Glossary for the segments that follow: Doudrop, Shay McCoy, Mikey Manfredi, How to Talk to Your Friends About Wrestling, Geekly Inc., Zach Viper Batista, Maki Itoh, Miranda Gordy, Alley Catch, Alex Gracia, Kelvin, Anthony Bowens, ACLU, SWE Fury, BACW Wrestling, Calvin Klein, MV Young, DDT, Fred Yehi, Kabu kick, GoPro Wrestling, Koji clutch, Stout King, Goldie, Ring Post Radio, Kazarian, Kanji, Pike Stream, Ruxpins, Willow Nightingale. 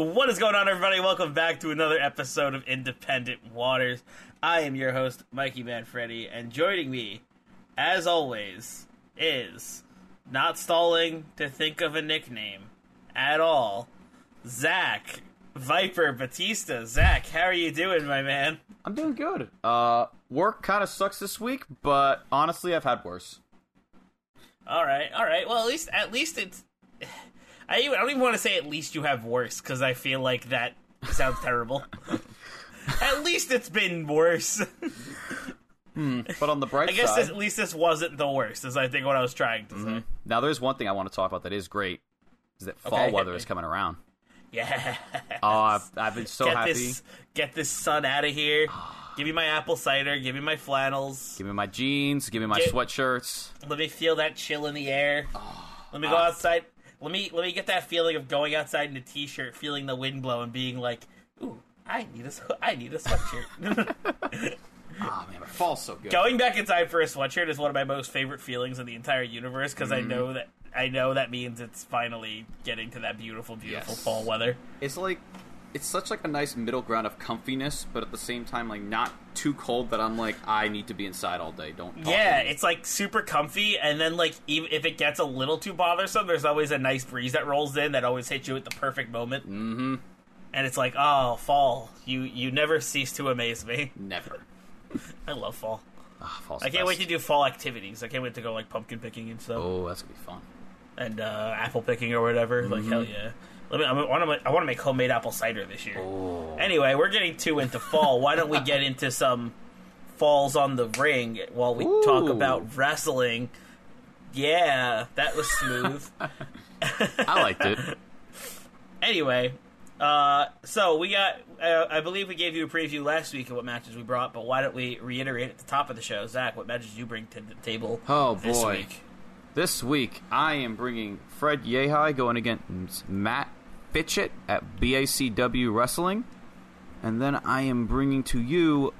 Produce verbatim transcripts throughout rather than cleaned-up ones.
What is going on, everybody? Welcome back to another episode of Independent Waters. I am your host, Mikey Manfredi, and joining me, as always, is, not stalling to think of a nickname at all, Zach Viper Batista. Zach, how are you doing, my man? I'm doing good. Uh, work kind of sucks this week, but honestly, I've had worse. All right, all right. Well, at least, at least it's... I, even, I don't even want to say at least you have worse, because I feel like that sounds terrible. At least it's been worse. hmm, but on the bright side... I guess side, this, at least this wasn't the worst, is I think what I was trying to mm-hmm. say. Now, there's one thing I want to talk about that is great, is that fall okay, weather is coming around. Yeah. Oh, I've, I've been so get happy. This, get this sun out of here. Give me my apple cider. Give me my flannels. Give me my jeans. Give me my get, sweatshirts. Let me feel that chill in the air. Oh, let me go I, outside... Let me let me get that feeling of going outside in a t-shirt, feeling the wind blow, and being like, "Ooh, I need a I need a sweatshirt." Ah, oh, man, my fall's so good. Going back inside for a sweatshirt is one of my most favorite feelings in the entire universe because mm. I know that I know that means it's finally getting to that beautiful, beautiful yes. fall weather. It's like it's such like a nice middle ground of comfiness, but at the same time, like not too cold that I'm like I need to be inside all day. Don't talk yeah, to me. It's like super comfy, and then like even if it gets a little too bothersome, there's always a nice breeze that rolls in that always hits you at the perfect moment. Mm-hmm. And it's like, oh, fall! You you never cease to amaze me. Never. I love fall. Oh, fall's I can't best. wait to do fall activities. I can't wait to go like pumpkin picking and stuff. Oh, that's gonna be fun. And uh, apple picking or whatever. Mm-hmm. Like hell yeah. Let me, I want to I want to make homemade apple cider this year. Ooh. Anyway, we're getting too into fall. Why don't we get into some falls on the ring while we Ooh. talk about wrestling? Yeah, that was smooth. I liked it. Anyway, uh, so we got, uh, I believe we gave you a preview last week of what matches we brought, but why don't we reiterate at the top of the show, Zach, what matches you bring to the table oh, this boy. week? This week, I am bringing Fred Yehi going against Matt Fitchett at B A C W Wrestling. And then I am bringing to you...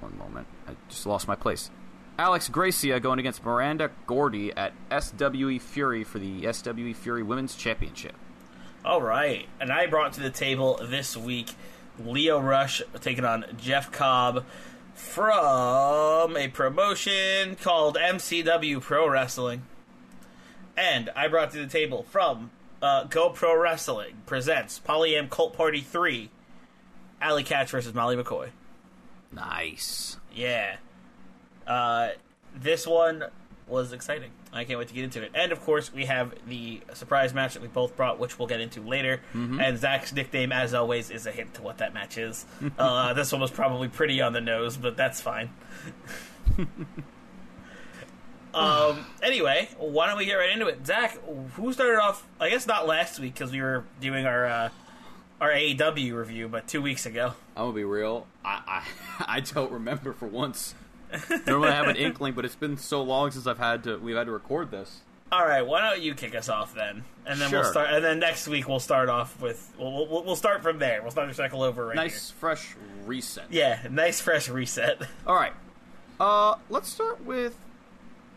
One moment. I just lost my place. Alex Gracia going against Miranda Gordy at S W E Fury for the S W E Fury Women's Championship. All right. And I brought to the table this week Leo Rush taking on Jeff Cobb from a promotion called M C W Pro Wrestling. And I brought to the table from uh, GoPro Wrestling presents Polyam Cult Party three, Alley Catch versus Molly McCoy. Nice. Yeah. Uh, this one was exciting. I can't wait to get into it. And, of course, we have the surprise match that we both brought, which we'll get into later. Mm-hmm. And Zach's nickname, as always, is a hint to what that match is. uh, this one was probably pretty on the nose, but that's fine. Um, anyway, why don't we get right into it? Zach, who started off, I guess not last week, because we were doing our uh, our A E W review, but two weeks ago. I'm going to be real. I, I I don't remember for once. Normally I have an inkling, but it's been so long since I've had to, we've had to record this. All right, why don't you kick us off then? And then sure. we'll start, and then next week we'll start off with, we'll, we'll, we'll start from there. We'll start to cycle over right Nice, here. fresh reset. Yeah, nice, fresh reset. All right. Uh, let's start with...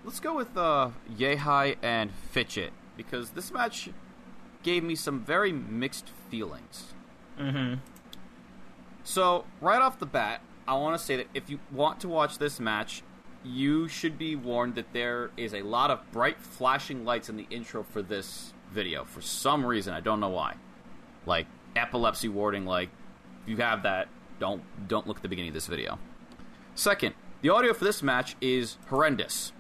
Let's go with uh, Yehi and Fitchett, because this match gave me some very mixed feelings. Mm-hmm. So, right off the bat, I want to say that if you want to watch this match, you should be warned that there is a lot of bright flashing lights in the intro for this video. For some reason, I don't know why. Like, epilepsy warning, like, If you have that, don't don't look at the beginning of this video. Second, the audio for this match is horrendous.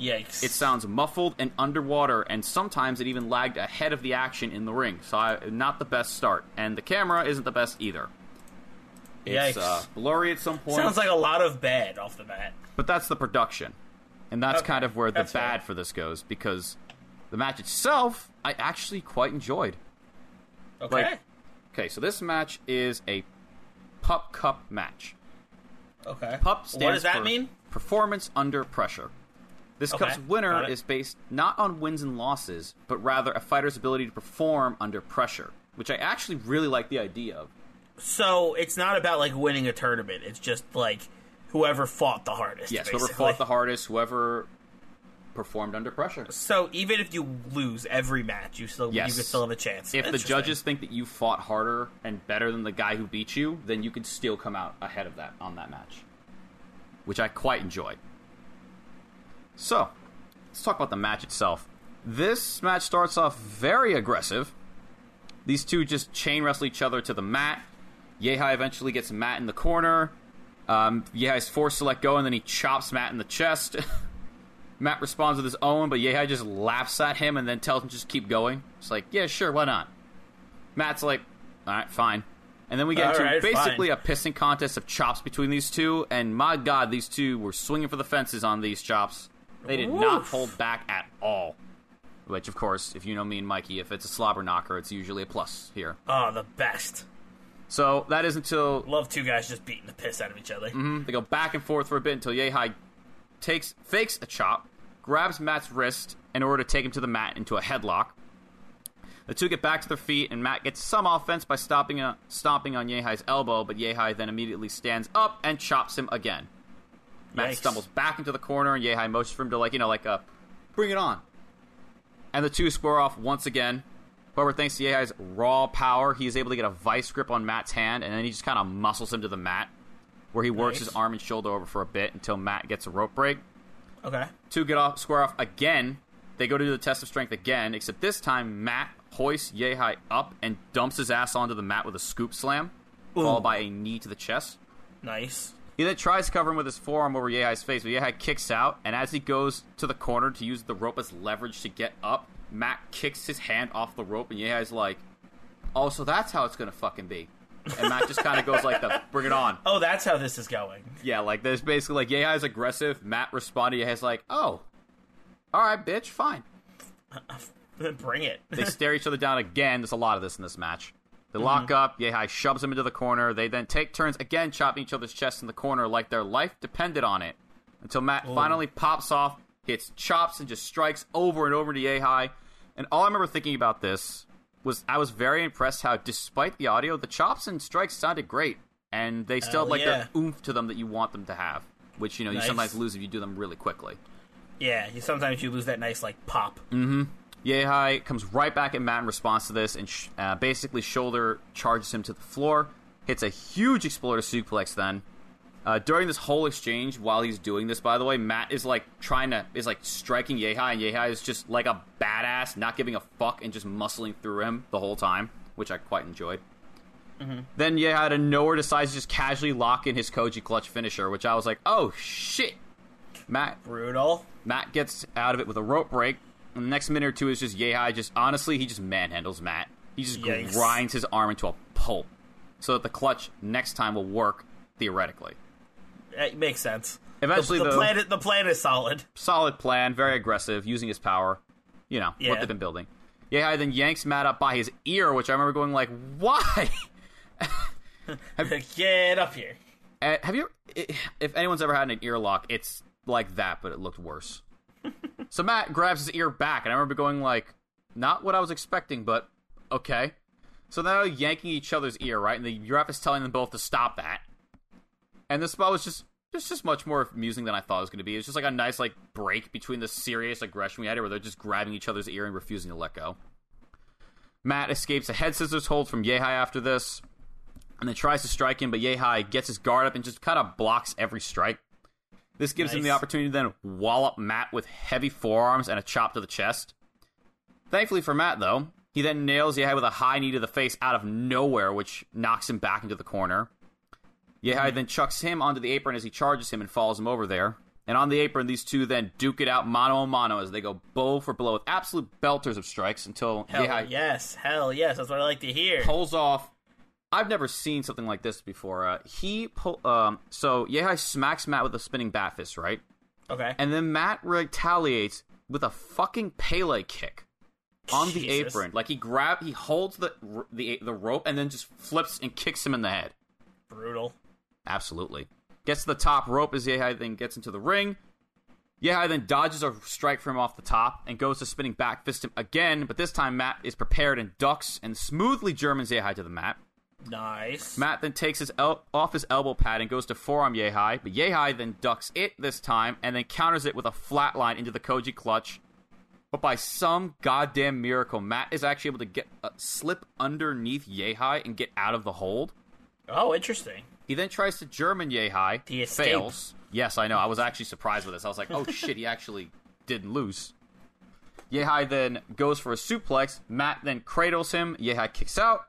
Yikes. It sounds muffled and underwater, and sometimes it even lagged ahead of the action in the ring, so I, not the best start. And the camera isn't the best either. It's Yikes. Uh, blurry at some point. Sounds like a lot of bad off the bat. But that's the production. And that's okay, kind of where the bad right. for this goes, because the match itself, I actually quite enjoyed. Okay. Like, okay, so this match is a Pup Cup match. Okay. Pup stands what does that for mean? Performance under pressure. This okay. cup's winner is based not on wins and losses, but rather a fighter's ability to perform under pressure, which I actually really like the idea of. So it's not about, like, winning a tournament. It's just, like, whoever fought the hardest. Yes, basically. Whoever fought the hardest, whoever performed under pressure. So even if you lose every match, you still yes. you can still have a chance. If the judges think that you fought harder and better than the guy who beat you, then you could still come out ahead of that on that match, which I quite enjoyed. So, let's talk about the match itself. This match starts off very aggressive. These two just chain wrestle each other to the mat. Yehi eventually gets Matt in the corner. Um, Yehi's forced to let go, and then he chops Matt in the chest. Matt responds with his own, but Yehi just laughs at him and then tells him to just keep going. It's like, yeah, sure, why not? Matt's like, all right, fine. And then we get all into right, basically fine. a pissing contest of chops between these two, and my God, these two were swinging for the fences on these chops. They did Oof. not hold back at all. Which, of course, if you know me and Mikey, if it's a slobber knocker, it's usually a plus here. Oh, the best. So, that is until... Love two guys just beating the piss out of each other. Mm-hmm. They go back and forth for a bit until Yehi takes fakes a chop, grabs Matt's wrist in order to take him to the mat into a headlock. The two get back to their feet, and Matt gets some offense by stopping a, stomping on Yehi's elbow, but Yehi then immediately stands up and chops him again. Matt Yikes. stumbles back into the corner, and Yehi motions for him to, like, you know, like, uh, bring it on. And the two square off once again. However, thanks to Yehi's raw power, he is able to get a vice grip on Matt's hand, and then he just kind of muscles him to the mat, where he works nice. his arm and shoulder over for a bit until Matt gets a rope break. Okay. Two get off, square off again. They go to do the test of strength again, except this time Matt hoists Yehi up and dumps his ass onto the mat with a scoop slam, Ooh. followed by a knee to the chest. Nice. He then tries to cover him with his forearm over Yehi's face, but Yehi kicks out, and as he goes to the corner to use the rope as leverage to get up, Matt kicks his hand off the rope, and Yehi's like, oh, so that's how it's going to fucking be. And Matt just kind of goes like, the, bring it on. Oh, that's how this is going. Yeah, like, there's basically, like, Yehi's aggressive, Matt responded, Yehi's like, oh, all right, bitch, fine. Bring it. They stare each other down again. There's a lot of this in this match. They lock mm-hmm. up, Yehi shoves him into the corner, they then take turns again chopping each other's chests in the corner like their life depended on it, until Matt Ooh. finally pops off, hits chops, and just strikes over and over to Yehi. And all I remember thinking about this was I was very impressed how, despite the audio, the chops and strikes sounded great, and they still Hell had like yeah. their oomph to them that you want them to have, which, you know, nice. you sometimes lose if you do them really quickly. Yeah, you sometimes you lose that nice, like, pop. Mm-hmm. Yehi comes right back at Matt in response to this and sh- uh, basically shoulder charges him to the floor, hits a huge exploder suplex then. Uh, during this whole exchange, while he's doing this, by the way, Matt is like trying to, is like striking Yehi, and Yehi is just like a badass, not giving a fuck and just muscling through him the whole time, which I quite enjoyed. Mm-hmm. Then Yehi out of nowhere decides to just casually lock in his Koji clutch finisher, which I was like, oh shit. Matt. Brutal. Matt gets out of it with a rope break. The next minute or two is just Yehi just, honestly, he just manhandles Matt. He just Yikes. grinds his arm into a pulp so that the clutch next time will work, theoretically. It makes sense. Eventually, the, the, though, plan, the plan is solid. Solid plan, very aggressive, using his power. You know, yeah. what they've been building. Yehi then yanks Matt up by his ear, which I remember going like, why? have, Get up here. Have you, if anyone's ever had an earlock, it's like that, but it looked worse. So Matt grabs his ear back, and I remember going like, not what I was expecting, but okay. So now they're yanking each other's ear, right? And the ref is telling them both to stop that. And this spot was just, just, just much more amusing than I thought it was going to be. It's just like a nice like break between the serious aggression we had here, where they're just grabbing each other's ear and refusing to let go. Matt escapes a head scissors hold from Yehi after this, and then tries to strike him, but Yehi gets his guard up and just kind of blocks every strike. This gives nice. him the opportunity to then wallop Matt with heavy forearms and a chop to the chest. Thankfully for Matt, though, He then nails Yehi with a high knee to the face out of nowhere, which knocks him back into the corner. Yehi mm-hmm. then chucks him onto the apron as he charges him and falls him over there. And on the apron, these two then duke it out mano a mano as they go blow for blow with absolute belters of strikes until hell Yehi... yes, hell yes, that's what I like to hear. Pulls off... I've never seen something like this before. Uh, he pull, um, So Yehi smacks Matt with a spinning bat fist, right? Okay. And then Matt retaliates with a fucking Pele kick on Jesus. the apron. Like, he grab, he holds the, the the rope and then just flips and kicks him in the head. Brutal. Absolutely. Gets to the top rope as Yehi then gets into the ring. Yehi then dodges a strike from him off the top and goes to spinning back fist him again, but this time Matt is prepared and ducks and smoothly Germans Yehi to the mat. Nice. Matt then takes his el- off his elbow pad and goes to forearm Yehi, but Yehi then ducks it this time and then counters it with a flatline into the Koji clutch. But by some goddamn miracle, Matt is actually able to get a slip underneath Yehi and get out of the hold. Oh, interesting. He then tries to German Yehi. He escaped. Fails. Yes, I know. I was actually surprised with this. I was like, oh shit, he actually didn't lose. Yehi then goes for a suplex. Matt then cradles him. Yehi kicks out.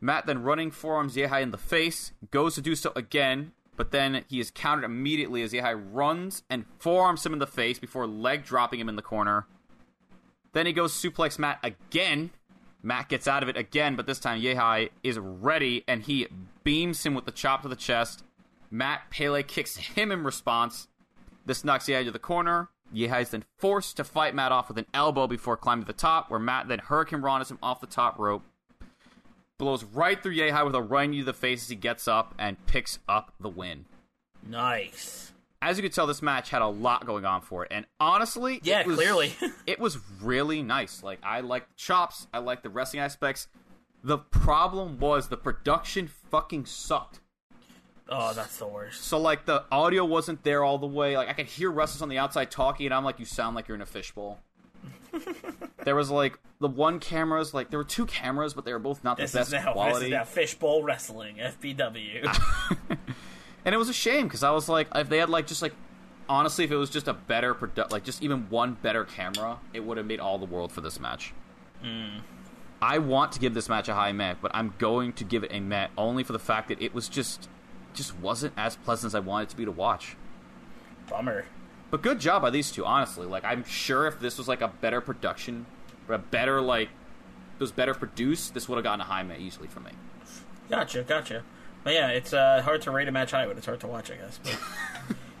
Matt then running forearms Yehi in the face. Goes to do so again, but then he is countered immediately as Yehi runs and forearms him in the face before leg dropping him in the corner. Then he goes suplex Matt again. Matt gets out of it again, but this time Yehi is ready, and he beams him with the chop to the chest. Matt Pele kicks him in response. This knocks Yehi to the corner. Yehi is then forced to fight Matt off with an elbow before climbing to the top, where Matt then hurricane runs him off the top rope. Blows right through Yehi with a running knee to the face as he gets up and picks up the win. Nice. As you can tell, this match had a lot going on for it. And honestly, yeah, it was, clearly. It was really nice. Like, I like the chops. I like the wrestling aspects. The problem was the production fucking sucked. Oh, that's the worst. So, like, the audio wasn't there all the way. Like, I could hear wrestlers on the outside talking, and I'm like, you sound like you're in a fishbowl. There was, like, the one camera's, like, there were two cameras, but they were both not the this best is now, quality. This is now fishbowl wrestling, F B W. And it was a shame, because I was like, if they had, like, just, like, honestly, if it was just a better, produ- like, just even one better camera, it would have made all the world for this match. Mm. I want to give this match a high Met, but I'm going to give it a Met only for the fact that it was just, just wasn't as pleasant as I wanted it to be to watch. Bummer. But good job by these two, honestly. Like, I'm sure if this was, like, a better production, or a better, like, if it was better produced, this would have gotten a high Met easily for me. Gotcha, gotcha. But yeah, it's uh, hard to rate a match high when it's hard to watch, I guess. But,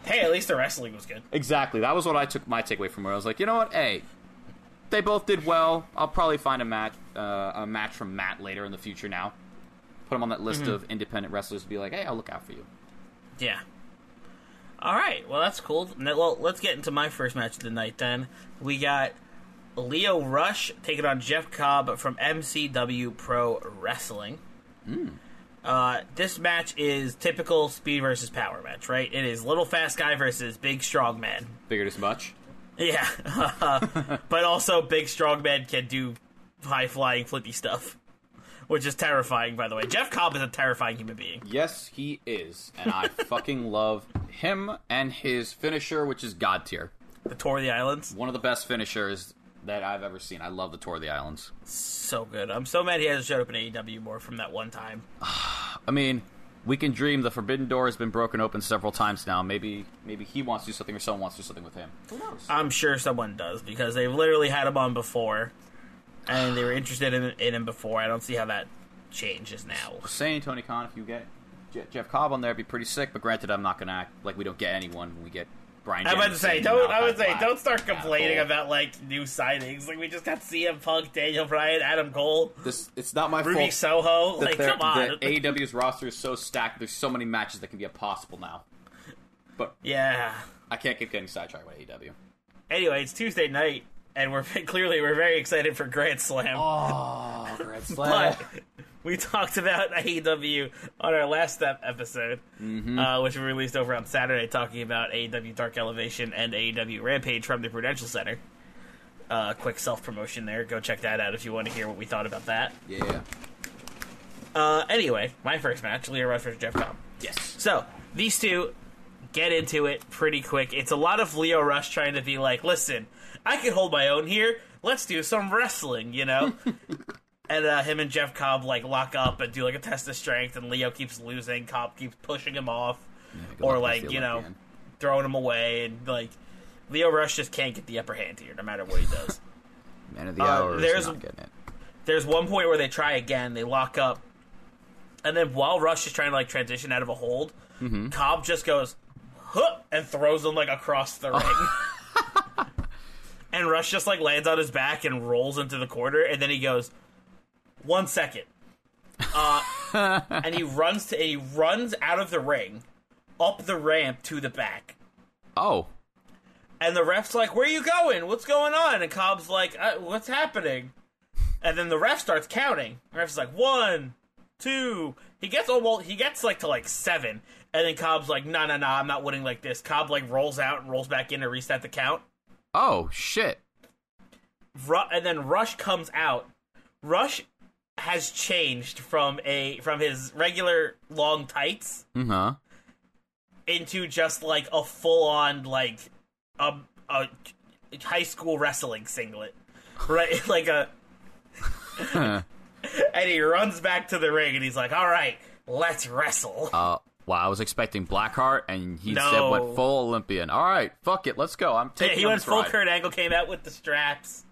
hey, at least the wrestling was good. Exactly. That was what I took my takeaway from where I was like, you know what? Hey, they both did well. I'll probably find a match uh, a match from Matt later in the future now. Put him on that list mm-hmm. of independent wrestlers to be like, hey, I'll look out for you. Yeah. All right. Well, that's cool. Now, well, let's get into my first match of the night then. We got Leo Rush taking on Jeff Cobb from M C W Pro Wrestling. Hmm. Uh, this match is typical speed versus power match, right? It is little fast guy versus big strong man. Figured as much. Yeah. Uh, but also big strong man can do high-flying, flippy stuff, which is terrifying, by the way. Jeff Cobb is a terrifying human being. Yes, he is. And I fucking love him and his finisher, which is God tier. The Tour of the Islands? One of the best finishers that I've ever seen. I love the Tour of the Islands. So good. I'm so mad he hasn't showed up in A E W more from that one time. I mean, we can dream. The Forbidden Door has been broken open several times now. Maybe maybe he wants to do something or someone wants to do something with him. Who knows? I'm sure someone does, because they've literally had him on before, and they were interested in, in him before. I don't see how that changes now. Saying Tony Khan, if you get Je- Jeff Cobb on there, it'd be pretty sick, but granted, I'm not going to act like we don't get anyone when we get... Brian I was about to say, don't. I would say, don't start complaining about like new signings. Like we just got C M Punk, Daniel Bryan, Adam Cole. This it's not my fault. Ruby Soho. Like come on. A E W's roster is so stacked. There's so many matches that can be possible now. But yeah, I can't keep getting sidetracked with A E W. Anyway, it's Tuesday night, and we're clearly we're very excited for Grand Slam. Oh, Grand Slam. But we talked about A E W on our last step episode, mm-hmm. uh, which we released over on Saturday, talking about A E W Dark Elevation and A E W Rampage from the Prudential Center. Uh, quick self-promotion there. Go check that out if you want to hear what we thought about that. Yeah. Uh, anyway, my first match, Leo Rush versus Jeff Cobb. Yes. So, these two get into it pretty quick. It's a lot of Leo Rush trying to be like, listen, I can hold my own here, let's do some wrestling, you know? And uh, him and Jeff Cobb, like, lock up and do, like, a test of strength, and Leo keeps losing, Cobb keeps pushing him off, yeah, or, like, you know, man. throwing him away, and, like, Leo Rush just can't get the upper hand here, no matter what he does. Man of the hour uh, is not getting it. There's one point where they try again, they lock up, and then while Rush is trying to, like, transition out of a hold, mm-hmm. Cobb just goes, huh, and throws him, like, across the ring. And Rush just, like, lands on his back and rolls into the corner, and then he goes, one second. Uh, and he runs to, and he runs out of the ring, up the ramp to the back. Oh. And the ref's like, where are you going? What's going on? And Cobb's like, uh, what's happening? And then the ref starts counting. The ref's like, one, two. He gets almost, he gets like to like seven. And then Cobb's like, no, no, no, I'm not winning like this. Cobb like rolls out and rolls back in to reset the count. Oh, shit. Ru- and then Rush comes out. Rush has changed from a from his regular long tights uh-huh. into just like a full-on like a, a high school wrestling singlet. Right? Like a... And he runs back to the ring and he's like, all right, let's wrestle. Uh, wow, I was expecting Blackheart and he no. said went full Olympian. All right, fuck it, let's go. I'm taking yeah, He went full ride. Kurt Angle, came out with the straps.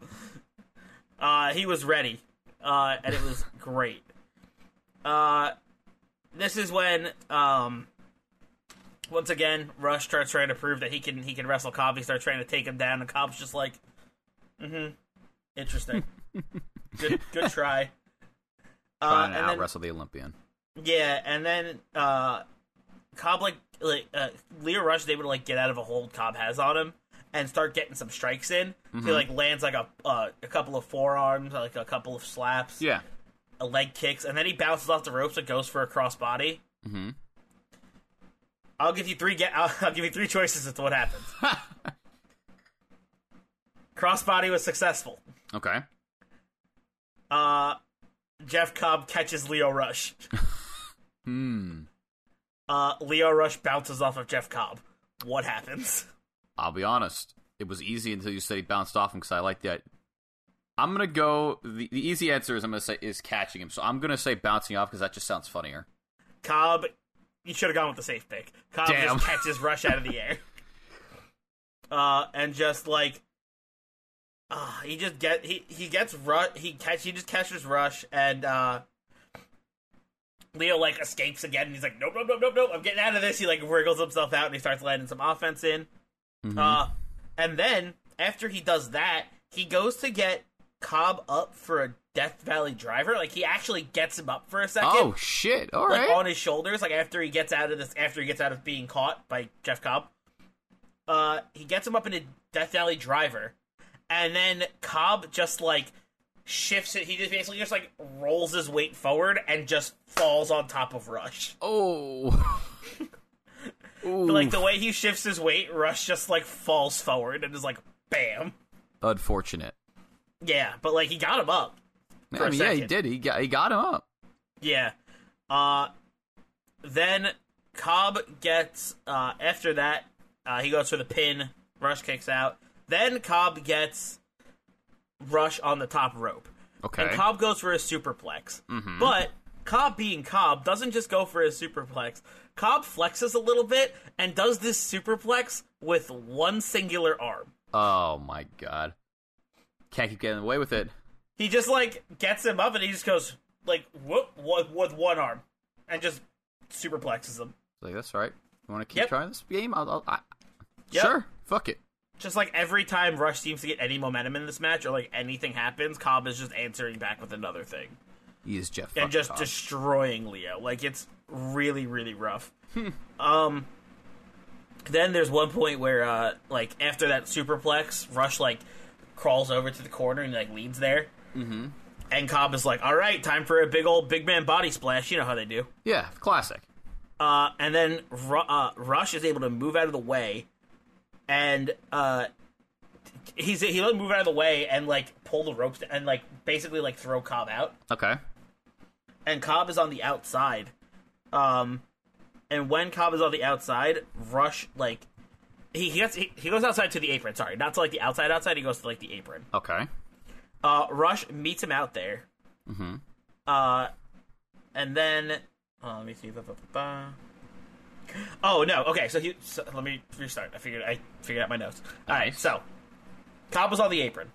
Uh, he was ready. Uh, and it was great. Uh, this is when, um, once again, Rush starts trying to prove that he can he can wrestle Cobb. He starts trying to take him down, and Cobb's just like, mm-hmm, interesting. good good try. Uh, trying to out-wrestle the Olympian. Yeah, and then uh, Cobb, like, like uh, Leo Rush is able to, like, get out of a hold Cobb has on him. And start getting some strikes in. Mm-hmm. So he, like, lands, like, a uh, a couple of forearms, like, a couple of slaps. Yeah. A leg kicks. And then he bounces off the ropes and goes for a crossbody. Mm-hmm. I'll give you three get. I'll, I'll give you three choices as to what happens. Crossbody was successful. Okay. Uh, Jeff Cobb catches Leo Rush. Hmm. Uh, Leo Rush bounces off of Jeff Cobb. What happens? I'll be honest. It was easy until you said he bounced off him because I like that. I'm going to go... The, the easy answer is I'm going to say is catching him. So I'm going to say bouncing off because that just sounds funnier. Cobb, you should have gone with the safe pick. Cobb Damn. just catches Rush out of the air. Uh, and just like... Uh, he just get he, he gets Rush... He, catch, he just catches Rush and... Uh, Leo, like, escapes again and he's like, nope, nope, nope, nope, nope. I'm getting out of this. He, like, wriggles himself out and he starts landing some offense in. Mm-hmm. Uh, and then, after he does that, he goes to get Cobb up for a Death Valley driver. Like, he actually gets him up for a second. Oh, shit. All like, right. on his shoulders, like, after he gets out of this, after he gets out of being caught by Jeff Cobb. Uh, he gets him up in a Death Valley driver. And then Cobb just, like, shifts it. He just basically just, like, rolls his weight forward and just falls on top of Rush. Oh, But, like, the way he shifts his weight, Rush just, like, falls forward and is like, bam. Unfortunate. Yeah, but, like, he got him up. I mean, yeah, he did. He got, he got him up. Yeah. Uh, then Cobb gets, uh, after that, uh, he goes for the pin. Rush kicks out. Then Cobb gets Rush on the top rope. Okay. And Cobb goes for a superplex. Mm-hmm. But Cobb being Cobb doesn't just go for his superplex. Cobb flexes a little bit and does this superplex with one singular arm. Oh, my God. Can't keep getting away with it. He just, like, gets him up and he just goes, like, whoop, whoop with one arm. And just superplexes him. Like, that's right. You want to keep yep. trying this game? I'll, I'll, I... yep. Sure. Fuck it. Just, like, every time Rush seems to get any momentum in this match or, like, anything happens, Cobb is just answering back with another thing. He is Jeff And just Cobb. destroying Leo. Like, it's really, really rough. um, then there's one point where, uh, like, after that superplex, Rush, like, crawls over to the corner and, like, leads there. Mm-hmm. And Cobb is like, all right, time for a big old big man body splash. You know how they do. Yeah, classic. Uh, and then Ru- uh, Rush is able to move out of the way. And, uh... He's he'll move out of the way and, like, pull the ropes and, like, basically, like, throw Cobb out. Okay. And Cobb is on the outside. Um, and when Cobb is on the outside, Rush, like, he gets he, he goes outside to the apron. Sorry, not to, like, the outside outside. He goes to, like, the apron. Okay. Uh, Rush meets him out there. Mm-hmm. Uh, and then... Oh, let me see. Ba, ba, ba, ba. Oh, no. Okay, so he... So, let me restart. I figured I figured out my notes. All right, so... Cobb was on the apron.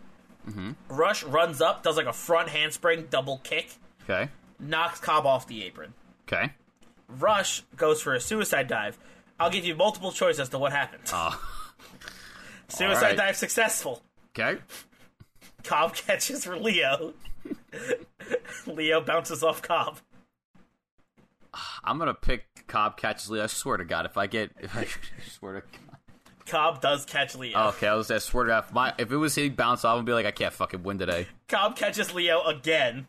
Mm-hmm. Rush runs up, does like a front handspring double kick. Okay. Knocks Cobb off the apron. Okay. Rush goes for a suicide dive. I'll give you multiple choices as to what happened. Uh, suicide right. dive successful. Okay. Cobb catches for Leo. Leo bounces off Cobb. I'm gonna pick Cobb catches Leo. I swear to God, if I get, if I, I swear to God, Cobb does catch Leo. Oh, okay, I was I swear to God, if, my, if it was he bounce off, I'd be like, I can't fucking win today. Cobb catches Leo again,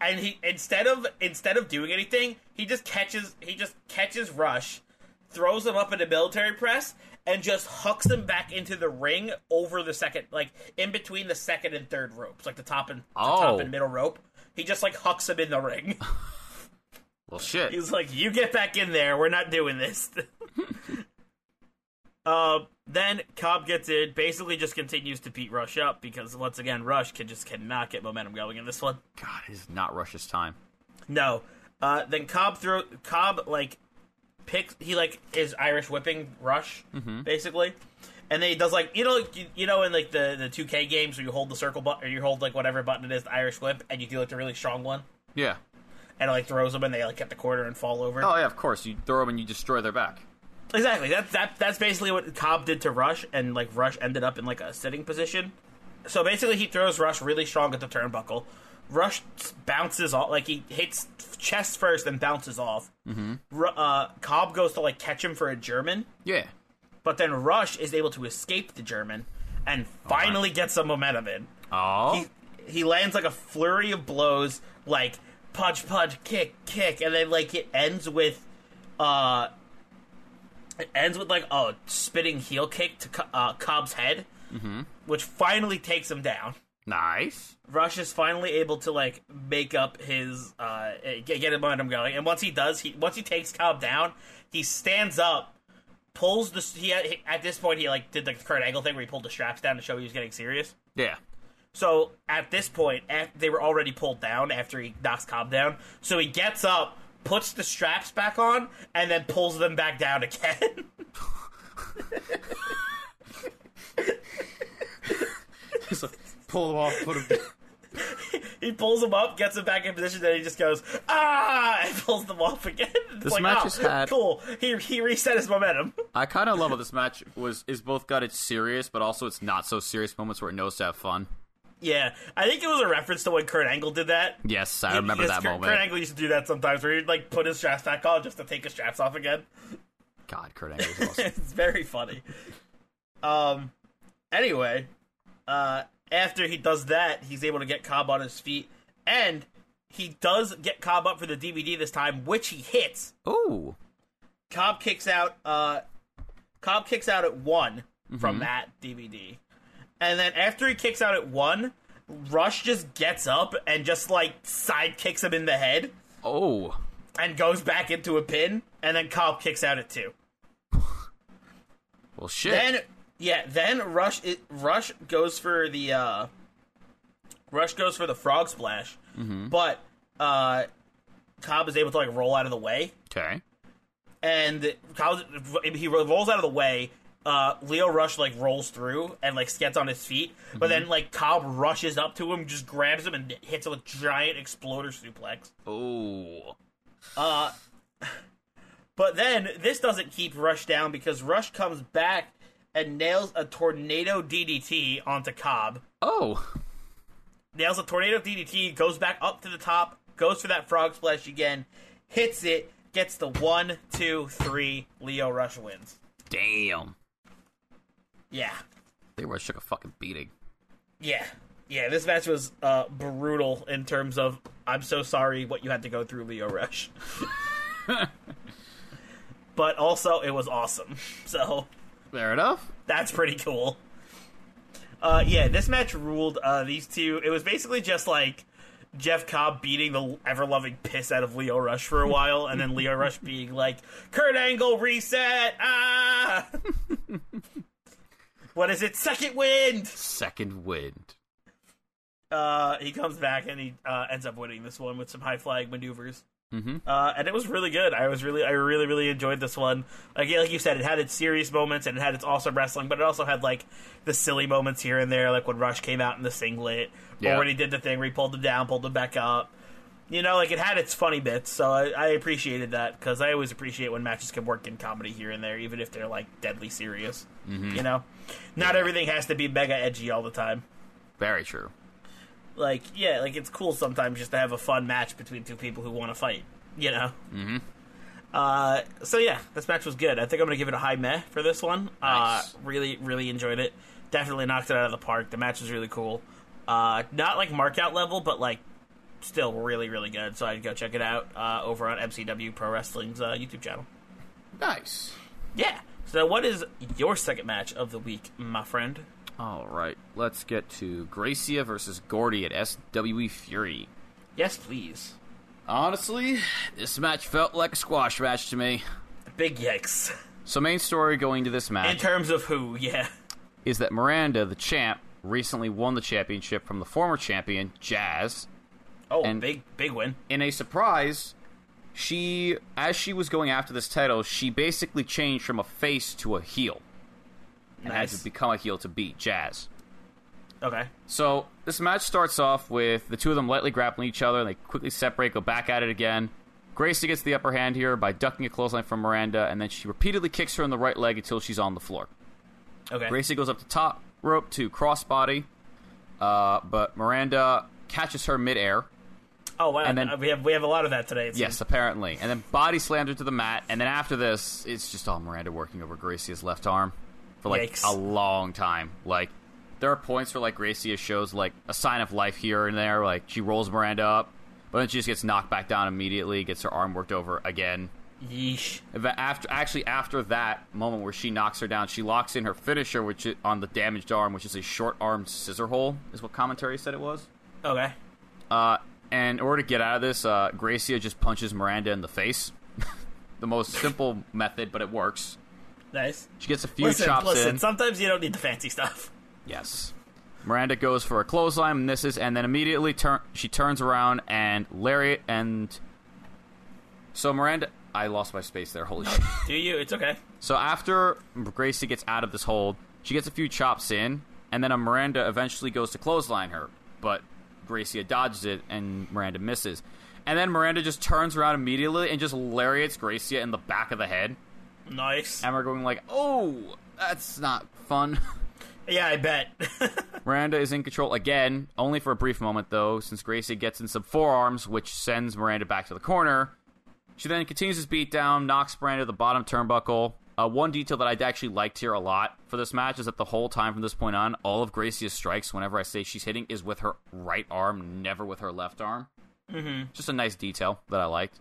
and he instead of instead of doing anything, he just catches he just catches Rush, throws him up in a military press, and just hucks him back into the ring over the second, like in between the second and third ropes, like the top and oh. the top and middle rope. He just like hucks him in the ring. Well, shit. He was like, "You get back in there. We're not doing this." uh, then Cobb gets in, basically just continues to beat Rush up because once again, Rush can just cannot get momentum going in this one. God, it is not Rush's time. No. Uh, then Cobb threw Cobb like picks. He like is Irish whipping Rush mm-hmm. basically, and then he does like you know you, you know in like the the two K games where you hold the circle button or you hold like whatever button it is the Irish whip and you do like the really strong one. Yeah. And it, like, throws them, and they, like, get the quarter and fall over. Oh, yeah, of course. You throw them, and you destroy their back. Exactly. That, that That's basically what Cobb did to Rush, and, like, Rush ended up in, like, a sitting position. So, basically, he throws Rush really strong at the turnbuckle. Rush bounces off. Like, he hits chest first and bounces off. Mm-hmm. Uh, Cobb goes to, like, catch him for a German. Yeah. But then Rush is able to escape the German and finally oh, gets some momentum in. Oh. He, he lands, like, a flurry of blows, like... Punch, punch, kick, kick, and then like it ends with, uh, it ends with like a spinning heel kick to uh, Cobb's head, mm-hmm. which finally takes him down. Nice. Rush is finally able to like make up his uh get, get his momentum going, and once he does, he once he takes Cobb down, he stands up, pulls the he at this point he like did the Kurt Angle thing where he pulled the straps down to show he was getting serious. Yeah. So, at this point, they were already pulled down after he knocks Cobb down. So he gets up, puts the straps back on, and then pulls them back down again. Just like, pull them off, put them down. He pulls them up, gets them back in position, then he just goes, ah, and pulls them off again. It's this like, match oh, has had... Cool, he, he reset his momentum. I kind of love how this match was is both got its serious, but also its not-so-serious moments where it knows to have fun. Yeah, I think it was a reference to when Kurt Angle did that. Yes, I remember yes, that Kurt, moment. Kurt Angle used to do that sometimes, where he'd, like, put his straps back on just to take his straps off again. God, Kurt Angle's awesome. It's very funny. Um, anyway, uh, after he does that, he's able to get Cobb on his feet, and he does get Cobb up for the D V D this time, which he hits. Ooh. Cobb kicks out, uh, Cobb kicks out at one mm-hmm. from that D V D. And then after he kicks out at one, Rush just gets up and just, like, side kicks him in the head. Oh. And goes back into a pin, and then Cobb kicks out at two. Well, shit. Then, yeah, then Rush it, Rush goes for the, uh, Rush goes for the frog splash, mm-hmm. but, uh, Cobb is able to, like, roll out of the way. Okay. And Cobb, he rolls out of the way. Uh, Leo Rush, like, rolls through and, like, gets on his feet. Mm-hmm. But then, like, Cobb rushes up to him, just grabs him, and hits him with a giant exploder suplex. Oh. Uh, but then, this doesn't keep Rush down because Rush comes back and nails a tornado D D T onto Cobb. Oh. Nails a tornado D D T, goes back up to the top, goes for that frog splash again, hits it, gets the one, two, three, Leo Rush wins. Damn. Yeah. They were shook a fucking beating. Yeah. Yeah, this match was uh, brutal in terms of, I'm so sorry what you had to go through, Leo Rush. But also, it was awesome. So. Fair enough. That's pretty cool. Uh, yeah, this match ruled uh, these two. It was basically just like Jeff Cobb beating the ever-loving piss out of Leo Rush for a while, and then Leo Rush being like, Kurt Angle reset! Ah! What is it? Second wind! Second wind. Uh, he comes back and he uh, ends up winning this one with some high flying maneuvers. Mm-hmm. Uh, and it was really good. I was really, I really, really enjoyed this one. Like, like you said, it had its serious moments and it had its awesome wrestling, but it also had like the silly moments here and there, like when Rush came out in the singlet, yeah. or when he did the thing where he pulled him down, pulled him back up. You know, like it had its funny bits, so I, I appreciated that because I always appreciate when matches can work in comedy here and there, even if they're like deadly serious. Mm-hmm. You know, not yeah. everything has to be mega edgy all the time. Very true. Like, yeah, like, it's cool sometimes just to have a fun match between two people who want to fight, you know? Mm-hmm. Uh, so, yeah, this match was good. I think I'm going to give it a high meh for this one. Nice. Uh, really, really enjoyed it. Definitely knocked it out of the park. The match was really cool. Uh, not, like, markout level, but, like, still really, really good. So I'd go check it out uh, over on M C W Pro Wrestling's uh, YouTube channel. Nice. Yeah. So what is your second match of the week, my friend? All right, let's get to Gracia versus Gordy at S W E Fury. Yes, please. Honestly, this match felt like a squash match to me. Big yikes. So main story going to this match... in terms of who, yeah. ...is that Miranda, the champ, recently won the championship from the former champion, Jazz. Oh, and big, big win. In a surprise, she, as she was going after this title, she basically changed from a face to a heel. And nice. Had to become a heel to beat Jazz. Okay. So, this match starts off with the two of them lightly grappling each other, and they quickly separate, go back at it again. Gracie gets the upper hand here by ducking a clothesline from Miranda, and then she repeatedly kicks her in the right leg until she's on the floor. Okay. Gracie goes up the top rope to crossbody, uh, but Miranda catches her midair. Oh, wow. And then, we have we have a lot of that today. It yes, seems. Apparently. And then body slammed her to the mat, and then after this, it's just all Miranda working over Gracie's left arm. For, like, Yikes. a long time. Like, there are points where, like, Gracia shows, like, a sign of life here and there. Like, she rolls Miranda up, but then she just gets knocked back down immediately, gets her arm worked over again. Yeesh. After, actually, after that moment where she knocks her down, she locks in her finisher which is, on the damaged arm, which is a short-armed scissor hole, is what commentary said it was. Okay. Uh, and in order to get out of this, uh, Gracia just punches Miranda in the face. The most simple method, but it works. Nice. She gets a few listen, chops listen, in. Listen, sometimes you don't need the fancy stuff. Yes. Miranda goes for a clothesline and misses, and then immediately tur- she turns around and lariat and... So Miranda... I lost my space there, holy shit. Do you? It's okay. So after Gracie gets out of this hold, she gets a few chops in, and then a Miranda eventually goes to clothesline her, but Gracia dodges it, and Miranda misses. And then Miranda just turns around immediately and just lariats Gracia in the back of the head. Nice. And we're going like, oh, that's not fun. Yeah, I bet. Miranda is in control again, only for a brief moment, though, since Gracie gets in some forearms, which sends Miranda back to the corner. She then continues this beatdown, knocks Miranda to the bottom turnbuckle. Uh, one detail that I actually liked here a lot for this match is that the whole time from this point on, all of Gracie's strikes, whenever I say she's hitting, is with her right arm, never with her left arm. Mm-hmm. Just a nice detail that I liked.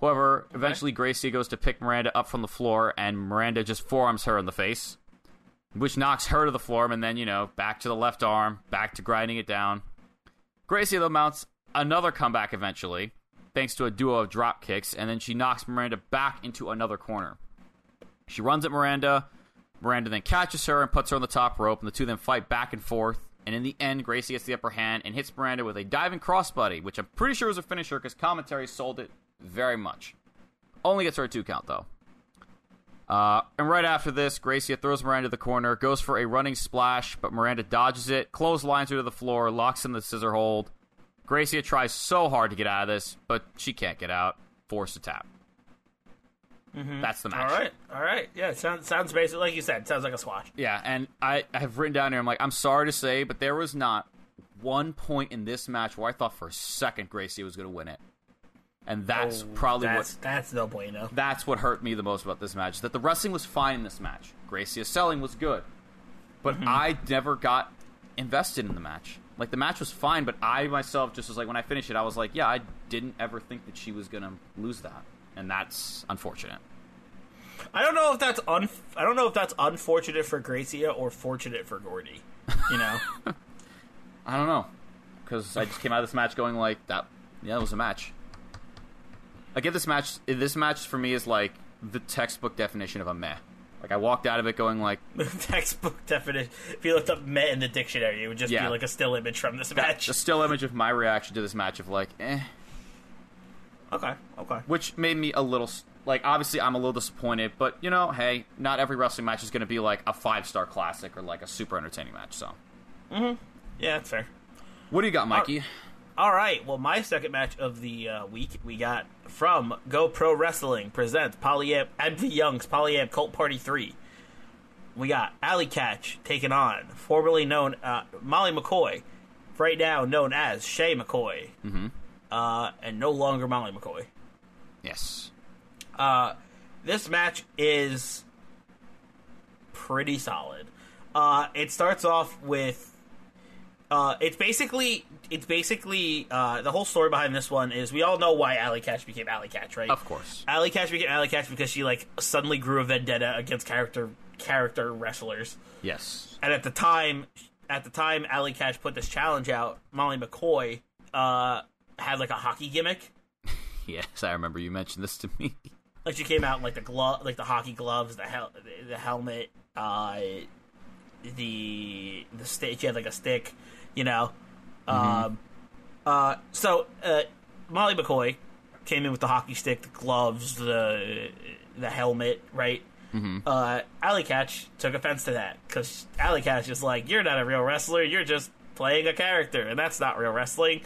However, eventually okay. Gracie goes to pick Miranda up from the floor, and Miranda just forearms her in the face, which knocks her to the floor, and then, you know, back to the left arm, back to grinding it down. Gracie, though, mounts another comeback eventually, thanks to a duo of drop kicks, and then she knocks Miranda back into another corner. She runs at Miranda. Miranda then catches her and puts her on the top rope, and the two then fight back and forth, and in the end, Gracie gets the upper hand and hits Miranda with a diving crossbody, which I'm pretty sure was a finisher because commentary sold it very much. Only gets her a two count, though. Uh, and right after this, Gracia throws Miranda to the corner, goes for a running splash, but Miranda dodges it, clotheslines her to the floor, locks in the scissor hold. Gracia tries so hard to get out of this, but she can't get out. Forced to tap. Mm-hmm. That's the match. All right, all right. Yeah, it sounds, sounds basically, like you said, sounds like a squash. Yeah, and I, I have written down here, I'm like, I'm sorry to say, but there was not one point in this match where I thought for a second Gracia was going to win it. And that's oh, probably that's, what... That's no bueno. That's what hurt me the most about this match, that the wrestling was fine in this match. Gracia's selling was good. But mm-hmm. I never got invested in the match. Like, the match was fine, but I myself just was like, when I finished it, I was like, yeah, I didn't ever think that she was going to lose that. And that's unfortunate. I don't know if that's un- I don't know if that's unfortunate for Gracia or fortunate for Gordy. You know? I don't know. Because I just came out of this match going like, that. yeah, it was a match. I get this match, this match for me is like the textbook definition of a meh. Like, I walked out of it going, like... textbook definition. If you looked up Met in the dictionary, it would just yeah. be, like, a still image from this match. A still image of my reaction to this match of, like, eh. Okay, okay. Which made me a little... Like, obviously, I'm a little disappointed, but, you know, hey, not every wrestling match is going to be, like, a five-star classic or, like, a super entertaining match, so... Mm-hmm. Yeah, that's fair. What do you got, Mikey? All right. Well, my second match of the uh, week, we got from GoPro Wrestling presents Polyam M V Young's Polyam Cult Party three. We got Alley Catch taking on formerly known uh, Molly McCoy, right now known as Shay McCoy, mm-hmm. uh, and no longer Molly McCoy. Yes. Uh, this match is pretty solid. Uh, it starts off with. Uh, it's basically, it's basically, uh, the whole story behind this one is we all know why Alley Catch became Alley Catch, right? Of course. Alley Catch became Alley Catch because she, like, suddenly grew a vendetta against character, character wrestlers. Yes. And at the time, at the time Alley Catch put this challenge out, Molly McCoy, uh, had, like, a hockey gimmick. Yes, I remember you mentioned this to me. Like, she came out in, like, the glove, like, the hockey gloves, the hel- the helmet, uh, the, the stick, she had, like, a stick. You know, mm-hmm. um, uh, so uh, Molly McCoy came in with the hockey stick, the gloves, the the helmet, right? Mm-hmm. Uh, Alley Catch took offense to that because Alley Catch is like, "You're not a real wrestler. You're just playing a character, and that's not real wrestling.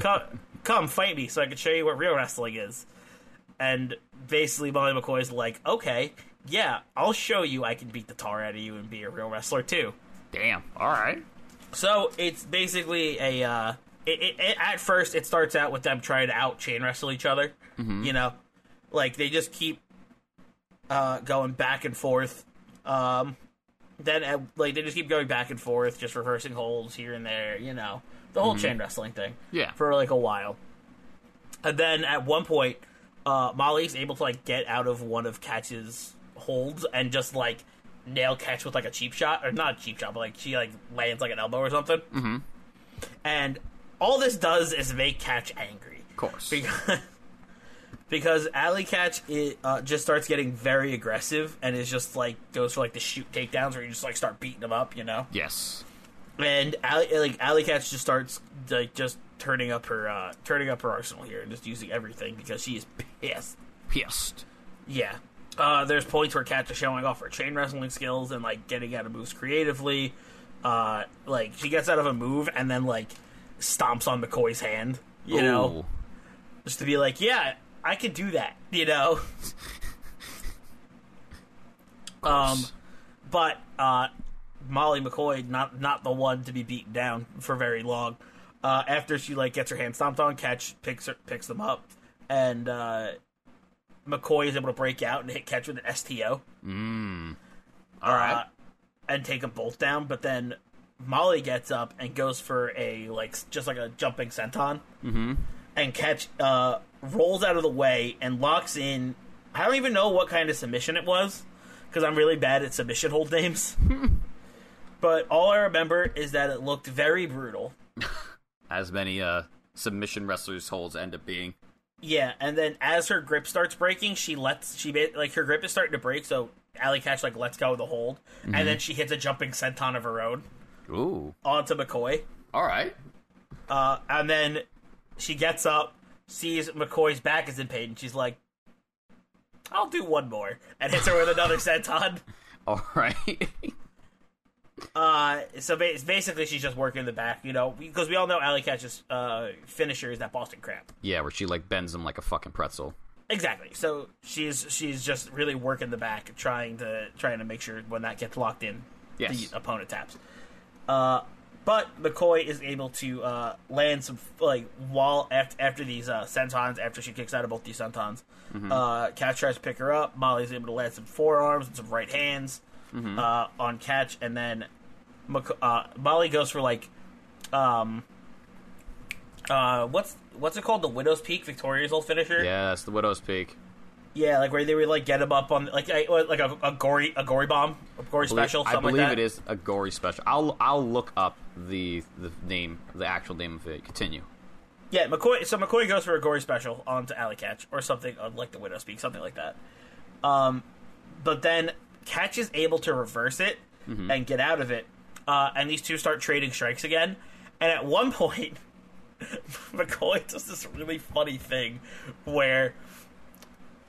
Come, come fight me, so I can show you what real wrestling is." And basically, Molly McCoy's like, "Okay, yeah, I'll show you. I can beat the tar out of you and be a real wrestler too." Damn. All right. So, it's basically a, uh, it, it, it, at first, it starts out with them trying to out-chain wrestle each other, mm-hmm. you know? Like, they just keep, uh, going back and forth, um, then, uh, like, they just keep going back and forth, just reversing holds here and there, you know? The whole mm-hmm. chain wrestling thing. Yeah. For, like, a while. And then, at one point, uh, Molly's able to, like, get out of one of Catch's holds and just, like... nail Catch with, like, a cheap shot, or not a cheap shot, but, like, she, like, lands, like, an elbow or something. Mm-hmm. And all this does is make Catch angry. Of course. Because, because Alley Catch it, uh, just starts getting very aggressive, and is just, like, goes for, like, the shoot takedowns where you just, like, start beating them up, you know? Yes. And, Alley, like, Alley Catch just starts, like, just turning up her, uh, turning up her arsenal here, and just using everything, because she is pissed. Pissed. Yeah. Uh, there's points where Catch is showing off her chain wrestling skills and, like, getting out of moves creatively. Uh, like, she gets out of a move and then, like, stomps on McCoy's hand, you Ooh. know? Just to be like, yeah, I can do that, you know? um, But uh, Molly McCoy, not, not the one to be beaten down for very long. Uh, after she, like, gets her hand stomped on, Catch picks, her, picks them up and... Uh, McCoy is able to break out and hit Catch with an S T O. Mm. All right. Uh, and take them both down, but then Molly gets up and goes for a, like, just like a jumping senton. Mm-hmm. And Catch uh, rolls out of the way and locks in, I don't even know what kind of submission it was, because I'm really bad at submission hold names. But all I remember is that it looked very brutal. As many uh, submission wrestlers' holds end up being. Yeah, and then as her grip starts breaking, she lets, she like, her grip is starting to break, so Alley Catch, like, lets go of the hold, mm-hmm. and then she hits a jumping senton of her own. Ooh. Onto McCoy. All right. Uh, and then she gets up, sees McCoy's back is in pain, and she's like, I'll do one more, and hits her with another senton. All right. Uh, so ba- basically she's just working the back, you know, because we all know Alley Catch's uh, finisher is that Boston Crab. Yeah, where she, like, bends him like a fucking pretzel. Exactly. So she's she's just really working the back, trying to trying to make sure when that gets locked in, yes. the opponent taps. Uh, but McCoy is able to uh, land some, like, wall after, after these uh, sentons, after she kicks out of both these sentons. Mm-hmm. Uh, Catch tries to pick her up. Molly's able to land some forearms and some right hands. Mm-hmm. Uh, on Catch, and then McC- uh, Molly goes for, like, um, uh, what's what's it called? The Widow's Peak, Victoria's old finisher. Yeah, that's the Widow's Peak. Yeah, like where they would, like, get him up on, like, a, like a, a gory a gory bomb, a gory I believe, special. Something I believe like that. It is a gory special. I'll I'll look up the the name, the actual name of it. Continue. Yeah, McCoy. So McCoy goes for a gory special onto Alley Catch or something, like the Widow's Peak, something like that. Um, but then. Catch is able to reverse it mm-hmm. and get out of it. Uh, and these two start trading strikes again. And at one point, McCoy does this really funny thing where,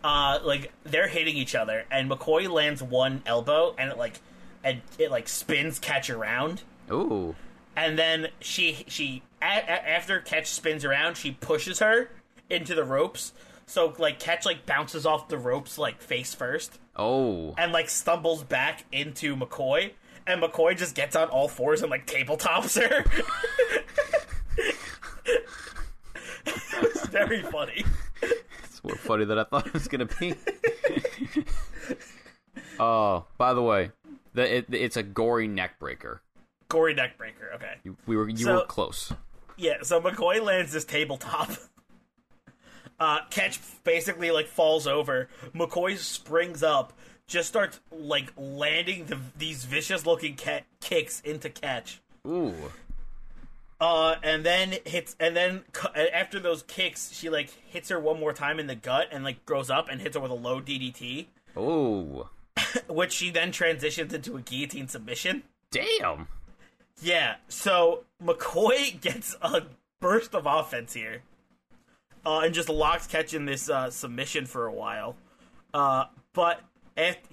uh, like, they're hitting each other, and McCoy lands one elbow, and it, like, and it, like, spins Catch around. Ooh. And then she, she a- a- after Catch spins around, she pushes her into the ropes. So, like, Catch, like, bounces off the ropes, like, face first. Oh. And, like, stumbles back into McCoy. And McCoy just gets on all fours and, like, tabletops her. It's very funny. It's more funny than I thought it was going to be. Oh, by the way, the, it, it's a gory neck breaker. Gory neck breaker, okay. You, we were, you so, were close. Yeah, so McCoy lands this tabletop. Uh, Catch basically, like, falls over. McCoy springs up, just starts, like, landing the, these vicious-looking ca- kicks into Catch. Ooh. Uh, and then hits, and then after those kicks, she, like, hits her one more time in the gut and, like, grows up and hits her with a low D D T. Ooh. Which she then transitions into a guillotine submission. Damn. Yeah, so McCoy gets a burst of offense here. Uh, and just locks Catch in this uh, submission for a while. Uh, but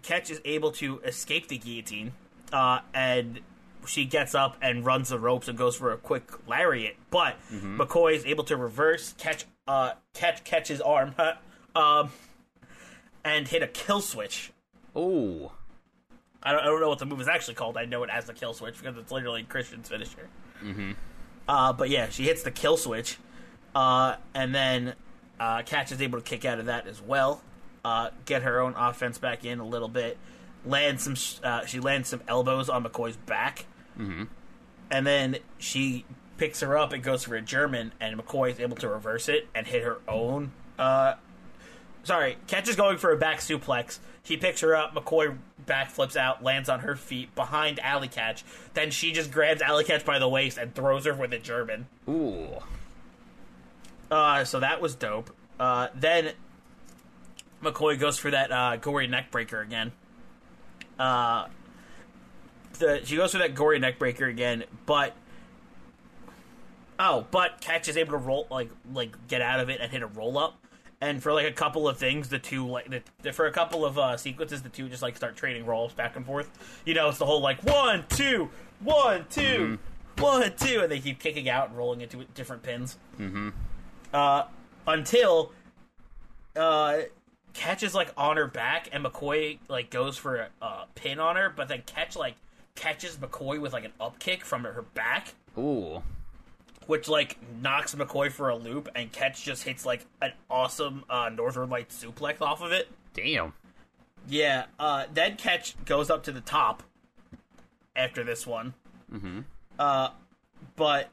Catch is able to escape the guillotine. Uh, and she gets up and runs the ropes and goes for a quick lariat. But mm-hmm. McCoy is able to reverse, catch uh, catch Catch's arm, um, and hit a kill switch. Oh. I don't, I don't know what the move is actually called. I know it as the kill switch because it's literally Christian's finisher. Mm-hmm. Uh, but yeah, she hits the kill switch. Uh, and then uh, Catch is able to kick out of that as well, uh, get her own offense back in a little bit, land some. Uh, she lands some elbows on McCoy's back, mm-hmm. and then she picks her up and goes for a German, and McCoy is able to reverse it and hit her own. Uh, sorry, Catch is going for a back suplex. She picks her up, McCoy backflips out, lands on her feet behind Alley Catch. Then she just grabs Alley Catch by the waist and throws her with a German. Ooh. Uh, so that was dope. Uh, then McCoy goes for that uh, gory neck breaker again. Uh, the, she goes for that gory neck breaker again, but oh, but Catch is able to roll like like get out of it and hit a roll up. And for like a couple of things, the two like the, the, for a couple of uh, sequences, the two just like start trading rolls back and forth. You know, it's the whole like one, two, one, two, mm-hmm. one, two, and they keep kicking out and rolling into different pins. Mm-hmm. Uh, until, uh, Catch is, like, on her back, and McCoy, like, goes for a uh, pin on her, but then Catch, like, catches McCoy with, like, an up kick from her back. Ooh. Which, like, knocks McCoy for a loop, and Catch just hits, like, an awesome, uh, Northern Light suplex off of it. Damn. Yeah, uh, then Catch goes up to the top after this one. Mm-hmm. Uh, but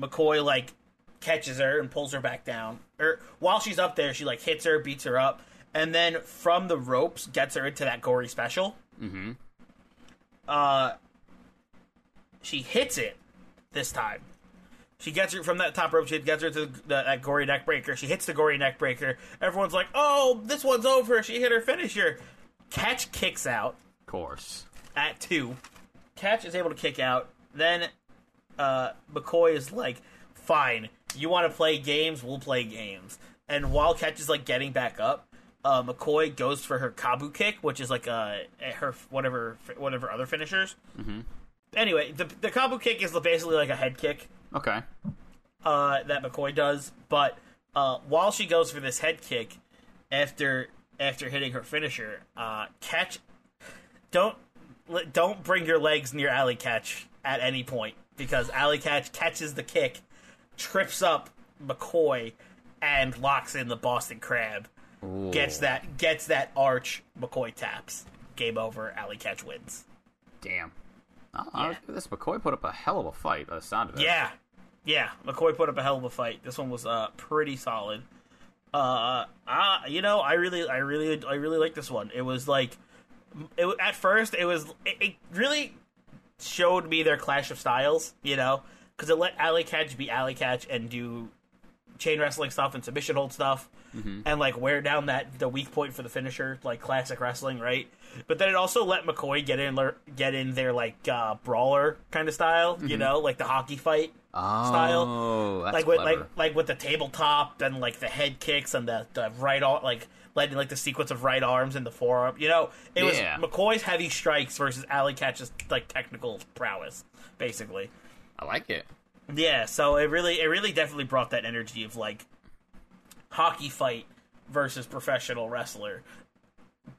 McCoy, like, catches her and pulls her back down. Or while she's up there, she like hits her, beats her up, and then from the ropes gets her into that gory special. Mm-hmm. Uh, she hits it this time. She gets her from that top rope. She gets her to the, the, that gory neck breaker. She hits the gory neck breaker. Everyone's like, "Oh, this one's over." She hit her finisher. Catch kicks out. Of course. At two, Catch is able to kick out. Then, uh, McCoy is like, "Fine. You want to play games? We'll play games." And while Catch is, like, getting back up, uh, McCoy goes for her Kabu kick, which is, like, uh, her whatever whatever other finishers. Mm-hmm. Anyway, the the Kabu kick is basically, like, a head kick. Okay. Uh, that McCoy does. But uh, while she goes for this head kick, after after hitting her finisher, uh, Catch... Don't, don't bring your legs near Alley Catch at any point, because Alley Catch catches the kick, trips up McCoy, and locks in the Boston Crab. Ooh. Gets that gets that arch. McCoy taps. Game over. Alley Catch wins. Damn. Uh, yeah. This McCoy put up a hell of a fight by the sound of it. Yeah. Yeah. McCoy put up a hell of a fight. This one was uh, pretty solid. Uh, uh, you know, I really, I really, I really like this one. It was like, it at first, it was, it, it really showed me their clash of styles, you know? Because it let Alley Catch be Alley Catch and do chain wrestling stuff and submission hold stuff, mm-hmm. and like wear down that the weak point for the finisher, like classic wrestling, right? But then it also let McCoy get in get in their like uh, brawler kind of style, mm-hmm. you know, like the hockey fight oh, style, that's like with clever. like like with the tabletop and like the head kicks and the, the right arm, like led in like the sequence of right arms and the forearm. You know, it yeah. was McCoy's heavy strikes versus Alley Catch's like technical prowess, basically. I like it. Yeah, so it really, it really definitely brought that energy of like hockey fight versus professional wrestler.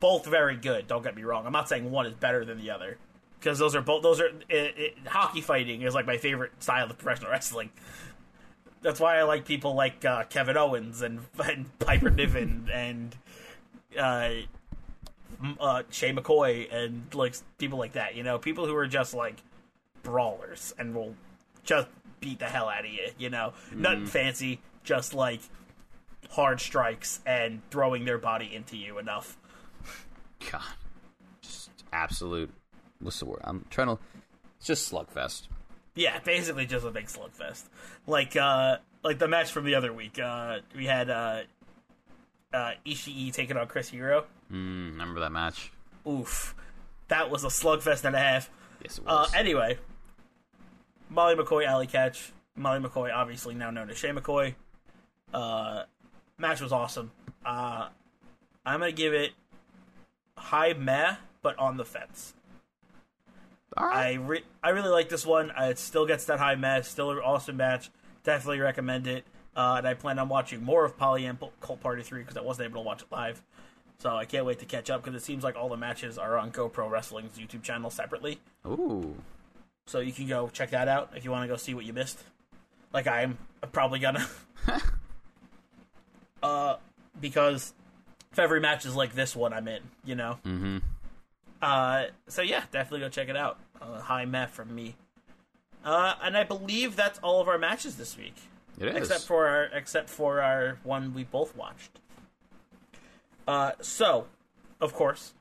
Both very good. Don't get me wrong. I'm not saying one is better than the other because those are both. Those are it, it, hockey fighting is like my favorite style of professional wrestling. That's why I like people like uh, Kevin Owens and, and Piper Niven and uh, uh, Shay McCoy and like people like that. You know, people who are just like brawlers and will just beat the hell out of you, you know? Mm. Nothing fancy, just, like, hard strikes and throwing their body into you enough. God. Just absolute... What's the word? I'm trying to... It's just slugfest. Yeah, basically just a big slugfest. Like, uh... Like, the match from the other week, uh... We had, uh... uh Ishii taking on Chris Hero. Mm, remember that match. Oof. That was a slugfest and a half. Yes, it was. Uh, anyway... Molly McCoy, Alley Catch. Molly McCoy, obviously now known as Shay McCoy. Uh, match was awesome. Uh, I'm going to give it high meh, but on the fence. All right. I, re- I really like this one. Uh, it still gets that high meh. Still an awesome match. Definitely recommend it. Uh, and I plan on watching more of Polyam Cult Party three because I wasn't able to watch it live. So I can't wait to catch up because it seems like all the matches are on GoPro Wrestling's YouTube channel separately. Ooh. So you can go check that out if you want to go see what you missed. Like I'm probably gonna. uh, because if every match is like this one I'm in, you know? Mm-hmm. Uh, so yeah, definitely go check it out. Uh, high meh from me. Uh, and I believe that's all of our matches this week. It is. Except for our, except for our one we both watched. Uh, so, of course,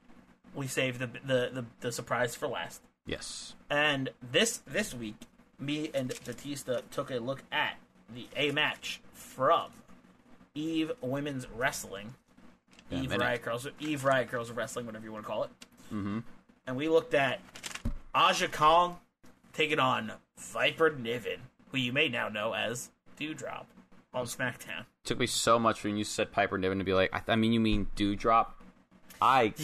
we saved the the, the, the surprise for last. Yes. And this this week, me and Batista took a look at the A match from EVE Women's Wrestling. Yeah, EVE Riot Girls EVE Riot Girls Wrestling, whatever you want to call it. Mm-hmm. And we looked at Aja Kong taking on Viper Niven, who you may now know as Doudrop on SmackDown. It took me so much when you said Piper Niven to be like, I, th- I mean, you mean Doudrop? I...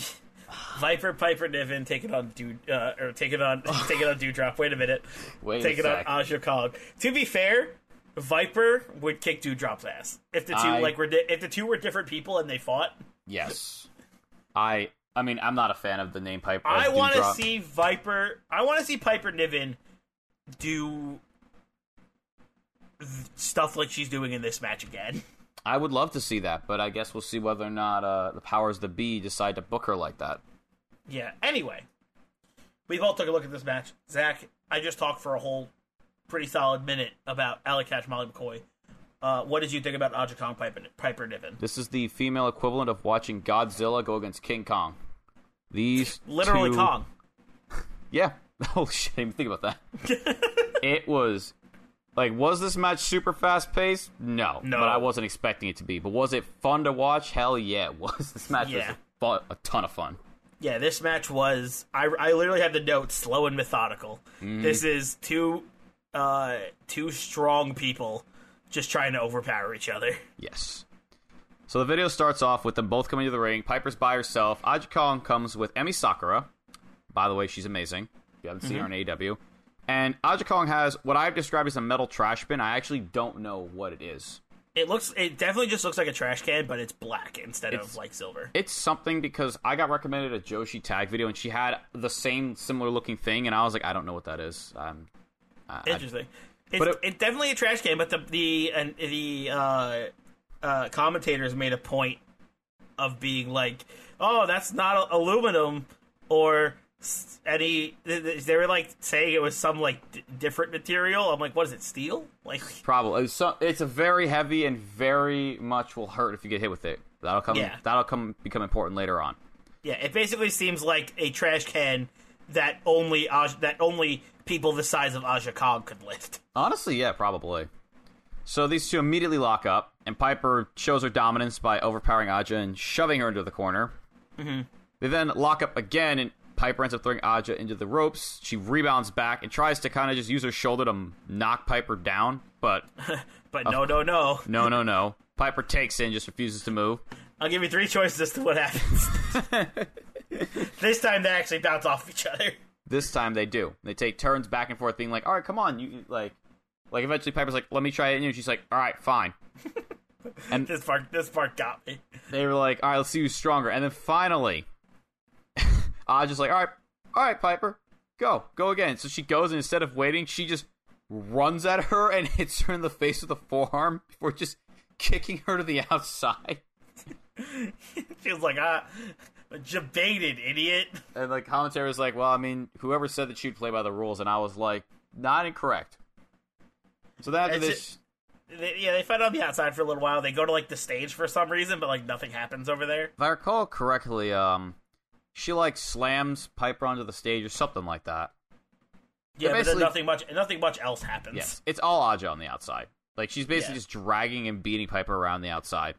Viper Piper Niven take it on dude uh, or take it on take it on Doudrop. Wait a minute. Wait take a it sec. on Aja Kong. To be fair, Viper would kick Doudrop's ass. If the two I... like were di- if the two were different people and they fought. Yes. I I mean I'm not a fan of the name Piper. I want to see Viper I want to see Piper Niven do stuff like she's doing in this match again. I would love to see that, but I guess we'll see whether or not uh, the powers that be decide to book her like that. Yeah, anyway. We both took a look at this match. Zach, I just talked for a whole pretty solid minute about Alley Catch, Molly McCoy. Uh, what did you think about Aja Kong, Piper, Piper Niven? This is the female equivalent of watching Godzilla go against King Kong. These Literally two... Kong. Yeah. Oh, shit, I didn't even think about that. It was... Like, was this match super fast-paced? No, no. But I wasn't expecting it to be. But was it fun to watch? Hell yeah, it was. This match yeah. was a, fun, a ton of fun. Yeah, this match was... I, I literally had the note, slow and methodical. Mm. This is two, uh, two strong people just trying to overpower each other. Yes. So the video starts off with them both coming to the ring. Piper's by herself. Aja Kong comes with Emi Sakura. By the way, she's amazing. If you haven't seen mm-hmm. her in A E W. And Aja Kong has what I've described as a metal trash bin. I actually don't know what it is. It looks, it definitely just looks like a trash can, but it's black instead it's, of like silver. It's something because I got recommended a Joshi tag video and she had the same similar looking thing. And I was like, I don't know what that is. Um, I, Interesting. I, it's, it, it's definitely a trash can, but the, the, and the, uh, uh, commentators made a point of being like, oh, that's not aluminum or any they were like saying it was some like d- different material. I'm like, what is it, steel? Like probably so it's a very heavy and very much will hurt if you get hit with it. That'll come yeah. that'll come become important later on. Yeah, it basically seems like a trash can that only Aja, that only people the size of Aja Kong could lift. Honestly, yeah, probably. So these two immediately lock up, and Piper shows her dominance by overpowering Aja and shoving her into the corner. Mm-hmm. They then lock up again, and Piper ends up throwing Aja into the ropes. She rebounds back and tries to kind of just use her shoulder to knock Piper down, but... but no, uh, no, no. no, no, no. Piper takes it and just refuses to move. I'll give you three choices as to what happens. This time they actually bounce off each other. This time they do. They take turns back and forth being like, all right, come on. You like, like eventually Piper's like, let me try it. And she's like, all right, fine. And this part, this part got me. They were like, all right, let's see who's stronger. And then finally, I just like, all right, all right, Piper, go, go again. So she goes, and instead of waiting, she just runs at her and hits her in the face with a forearm before just kicking her to the outside. She was like, ah, debated, idiot. And the commentary was like, well, I mean, whoever said that she'd play by the rules, and I was like, not incorrect. So then after this... They, yeah, they fight on the outside for a little while. They go to, like, the stage for some reason, but, like, nothing happens over there. If I recall correctly, um, she, like, slams Piper onto the stage or something like that. Yeah, but then nothing much, nothing much else happens. Yes, it's all Aja on the outside. Like, she's basically yeah. just dragging and beating Piper around the outside.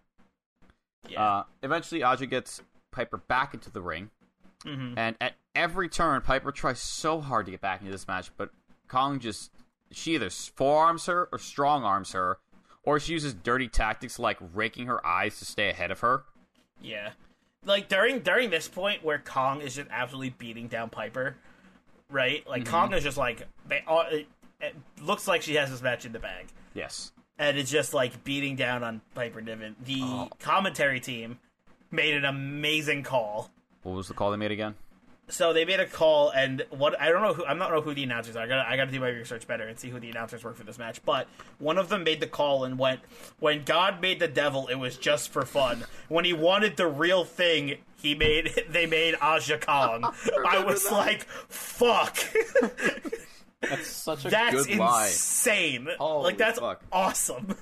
Yeah. Uh, eventually, Aja gets Piper back into the ring. Mm-hmm. And at every turn, Piper tries so hard to get back into this match, but Kong just... She either forearms her or strong arms her, or she uses dirty tactics like raking her eyes to stay ahead of her. Yeah. Like, during during this point where Kong is just absolutely beating down Piper, right? Like, mm-hmm. Kong is just like, they all, it, it looks like she has this match in the bag. Yes. And it's just like beating down on Piper Niven. The oh. commentary team made an amazing call. What was the call they made again? So they made a call, and what I don't know who I'm not know who the announcers are. I gotta I gotta do my research better and see who the announcers were for this match. But one of them made the call and went, "When God made the devil, it was just for fun. When He wanted the real thing, He made they made Aja Kong." I, I was that. like, "Fuck." That's such a that's good line. That's insane. Holy like that's fuck. awesome.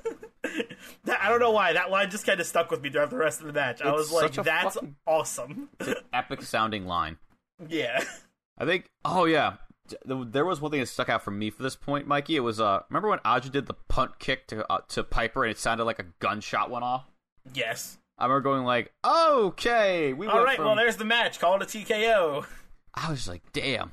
That, I don't know why that line just kind of stuck with me throughout the rest of the match. It's I was like, "That's fucking... awesome." It's an epic sounding line. Yeah. I think, oh yeah, there was one thing that stuck out for me for this point, Mikey. It was, uh, remember when Aja did the punt kick to uh, to Piper and it sounded like a gunshot went off? Yes. I remember going like, okay, we All right, from... well, there's the match. Call it a T K O. I was like, damn.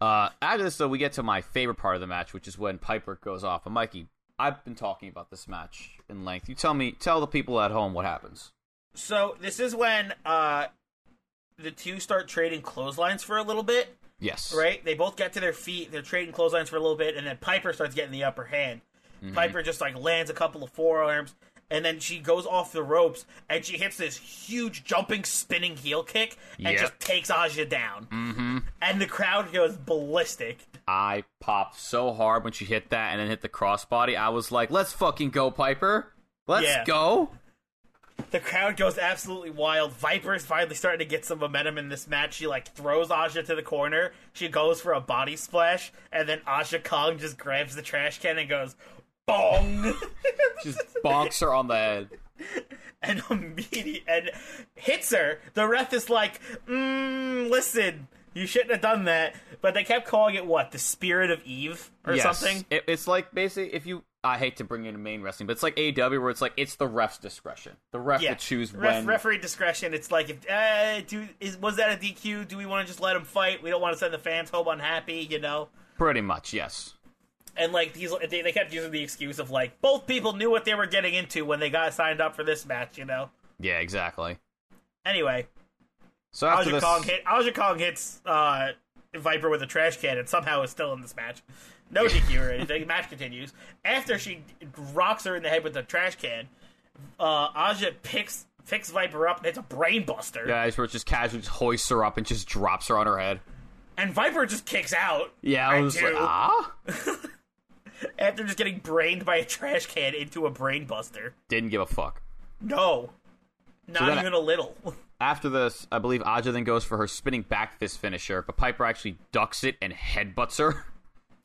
Uh, after this, though, we get to my favorite part of the match, which is when Piper goes off. And Mikey, I've been talking about this match in length. You tell me, tell the people at home what happens. So, this is when, uh... the two start trading clotheslines for a little bit. Yes. Right? They both get to their feet. They're trading clotheslines for a little bit, and then Piper starts getting the upper hand. Mm-hmm. Piper just, like, lands a couple of forearms, and then she goes off the ropes, and she hits this huge jumping, spinning heel kick, and yep. just takes Aja down. Mm-hmm. And the crowd goes ballistic. I popped so hard when she hit that and then hit the crossbody. I was like, let's fucking go, Piper. Let's yeah. go. The crowd goes absolutely wild. Viper is finally starting to get some momentum in this match. She, like, throws Aja to the corner. She goes for a body splash. And then Aja Kong just grabs the trash can and goes, bong! Just bonks her on the head. And immediately, and hits her. The ref is like, mmm, listen, you shouldn't have done that. But they kept calling it, what, the Spirit of Eve or yes. something? It, it's like, basically, if you... I hate to bring you into main wrestling, but it's like A E W where it's like, it's the ref's discretion. The ref yeah. will choose ref, when... referee discretion. It's like, if uh, do, is, was that a D Q? Do we want to just let him fight? We don't want to send the fans home unhappy, you know? Pretty much, yes. And, like, these, they, they kept using the excuse of, like, both people knew what they were getting into when they got signed up for this match, you know? Yeah, exactly. Anyway. So after Aja this... Kong hit, Aja Kong hits uh, Viper with a trash can and somehow is still in this match. No D Q or anything. Match continues. After she rocks her in the head with the trash can, uh, Aja picks picks Viper up, and it's a brain buster. Yeah, it's where it just casually just hoists her up and just drops her on her head. And Viper just kicks out. Yeah, I was like, ah? After just getting brained by a trash can into a brain buster. Didn't give a fuck. No. Not so even I, a little. After this, I believe Aja then goes for her spinning back fist finisher, but Piper actually ducks it and headbutts her.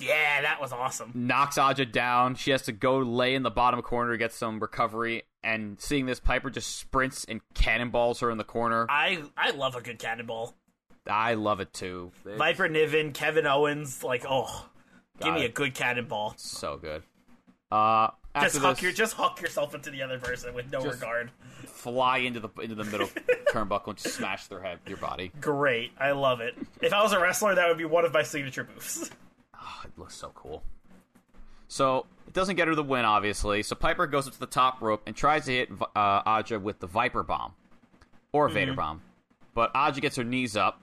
Yeah, that was awesome. Knocks Aja down. She has to go lay in the bottom corner to get some recovery. And seeing this, Piper just sprints and cannonballs her in the corner. I, I love a good cannonball. I love it, too. It's... Viper Niven, Kevin Owens, like, oh, give Got me it. a good cannonball. So good. Uh, after just, this, huck your, just huck yourself into the other person with no regard. Fly into the into the middle turnbuckle and just smash their head, your body. Great. I love it. If I was a wrestler, that would be one of my signature moves. Oh, it looks so cool. So, it doesn't get her the win, obviously. So, Piper goes up to the top rope and tries to hit uh, Aja with the Viper Bomb. Or mm-hmm. Vader Bomb. But Aja gets her knees up.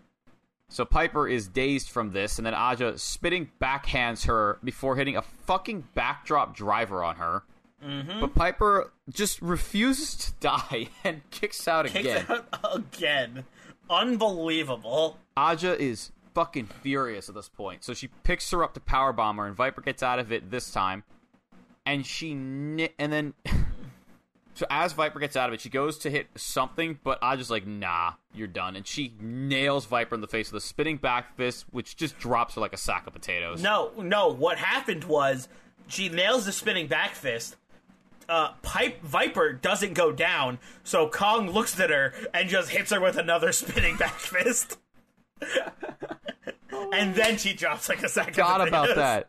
So, Piper is dazed from this. And then Aja spitting backhands her before hitting a fucking backdrop driver on her. Mm-hmm. But Piper just refuses to die and kicks out kicks again. Kicks out again. Unbelievable. Aja is... fucking furious at this point. So she picks her up to powerbomb her, and Viper gets out of it this time. And she... Ni- and then... so as Viper gets out of it, she goes to hit something, but Aja's like, nah, you're done. And she nails Viper in the face with a spinning back fist, which just drops her like a sack of potatoes. No, no. What happened was, she nails the spinning back fist. Uh, Pipe Viper doesn't go down, so Kong looks at her and just hits her with another spinning back fist. And then she drops like a second. Forgot about that.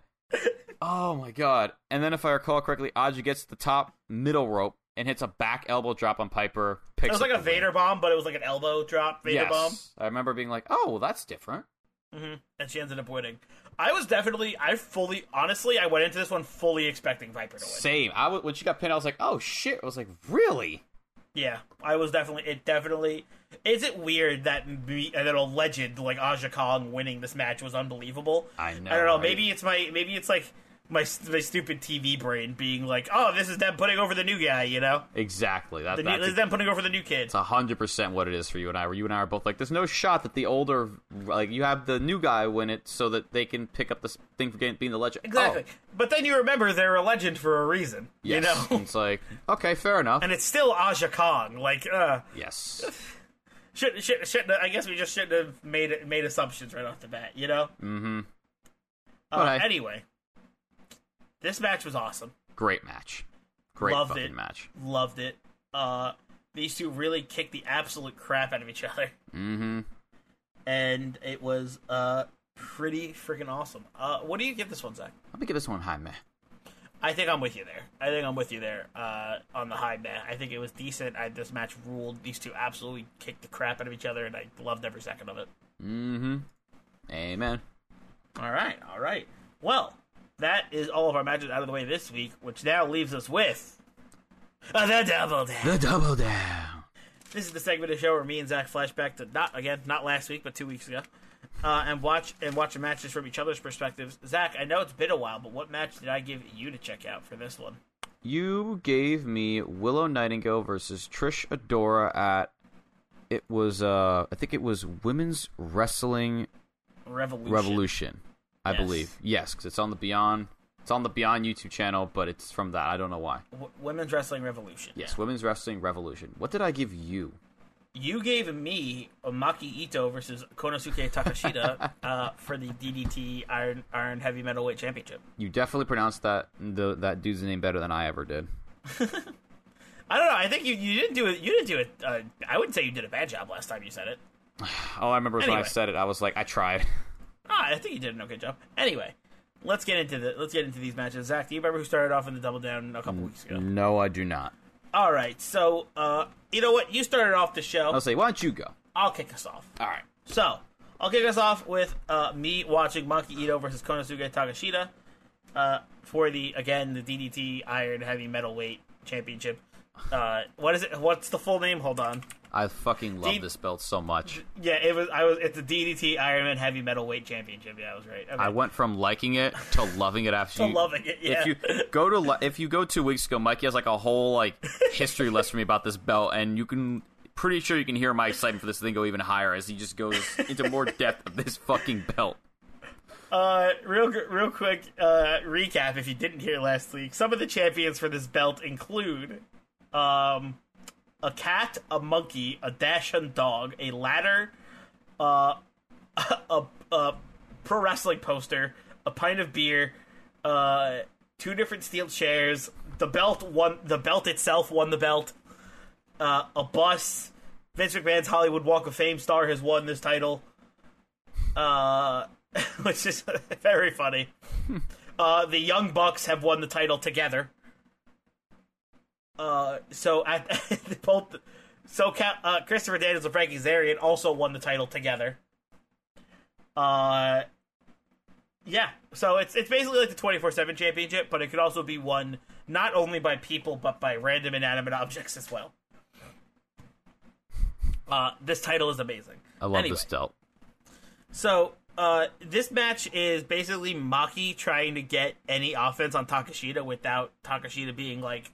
Oh my god. And then if I recall correctly, Aja gets to the top middle rope and hits a back elbow drop on Piper. Picks it was like a Vader bomb, but it was like an elbow drop Vader yes. bomb. I remember being like, oh, well, that's different. Mm-hmm. And she ended up winning. I was definitely, I fully, honestly, I went into this one fully expecting Viper to win. Same. I w- when she got pinned, I was like, oh shit. I was like, really? Yeah, I was definitely, it definitely, is it weird that me, that a legend like Aja Kong winning this match was unbelievable? I know. I don't know, right? Maybe it's my, maybe it's like my, my stupid T V brain being like, oh, this is them putting over the new guy, you know? Exactly. That, the that's new, this is them putting over the new kid. It's one hundred percent what it is for you and I, where you and I are both like, there's no shot that the older, like, you have the new guy win it so that they can pick up this thing for being the legend. Exactly. Oh. But then you remember they're a legend for a reason. Yes. You know? And it's like, okay, fair enough. And it's still Aja Kong. Like, uh. Yes. Should, should, should, I guess we just shouldn't have made made assumptions right off the bat, you know? Mm-hmm. Uh, I, anyway, this match was awesome. Great match. Great Loved fucking it. match. Loved it. Uh, these two really kicked the absolute crap out of each other. Mm-hmm. And it was uh pretty freaking awesome. Uh, what do you give this one, Zach? I'm gonna give this one high meh. I think I'm with you there. I think I'm with you there uh, on the high meh. I think it was decent. I, this match ruled. These two absolutely kicked the crap out of each other, and I loved every second of it. Mm-hmm. Amen. All right. All right. Well, that is all of our matches out of the way this week, which now leaves us with uh, the Double Down. The Double Down. This is the segment of the show where me and Zach flashback to not again, not last week, but two weeks ago. Uh, and watch and watch the matches from each other's perspectives. Zach, I know it's been a while, but what match did I give you to check out for this one? You gave me Willow Nightingale versus Trish Adora at it was uh I think it was Women's Wrestling Revolution, Revolution I yes. believe. Yes, because it's on the Beyond. It's on the Beyond YouTube channel, but it's from that. I don't know why. W- Women's Wrestling Revolution. Yes, yeah. Women's Wrestling Revolution. What did I give you? You gave me Maki Itoh versus Konosuke Takeshita uh, for the D D T Iron Iron Heavy Metalweight Championship. You definitely pronounced that the, that dude's name better than I ever did. I don't know. I think you, you didn't do it. You didn't do it. Uh, I wouldn't say you did a bad job last time you said it. All I remember was anyway. when I said it, I was like, I tried. Ah, I think you did an okay job. Anyway, let's get into the let's get into these matches. Zach, do you remember who started off in the Double Down a couple weeks ago? No, I do not. All right, so, uh, you know what? You started off the show. I'll say, why don't you go? I'll kick us off. All right. So, I'll kick us off with uh, me watching Maki Itoh versus Konosuke Takeshita uh, for the, again, the D D T Iron Heavy Metalweight Championship. Uh, what is it? What's the full name? Hold on. I fucking love D- this belt so much. Yeah, it was. I was. It's the D D T Ironman Heavy Metalweight Championship. Yeah, I was right. Okay. I went from liking it to loving it after. to you, loving it. Yeah. If you go to li- if you go two weeks ago, Mikey has like a whole like history lesson for me about this belt, and you can pretty sure you can hear my excitement for this thing go even higher as he just goes into more depth of this fucking belt. Uh, real real quick uh, recap. If you didn't hear last week, some of the champions for this belt include. Um, a cat, a monkey, a dachshund dog, a ladder, uh, a, a, a pro wrestling poster, a pint of beer, uh, two different steel chairs. The belt won. The belt itself won the belt. Uh, a bus. Vince McMahon's Hollywood Walk of Fame star has won this title, uh, which is very funny. Uh, the Young Bucks have won the title together. Uh, so at both, so uh, Christopher Daniels and Frankie Kazarian also won the title together. Uh, yeah. So it's it's basically like the twenty-four seven championship, but it could also be won not only by people but by random inanimate objects as well. Uh, this title is amazing. I love anyway, this dealt. So, uh, this match is basically Maki trying to get any offense on Takeshita without Takeshita being like,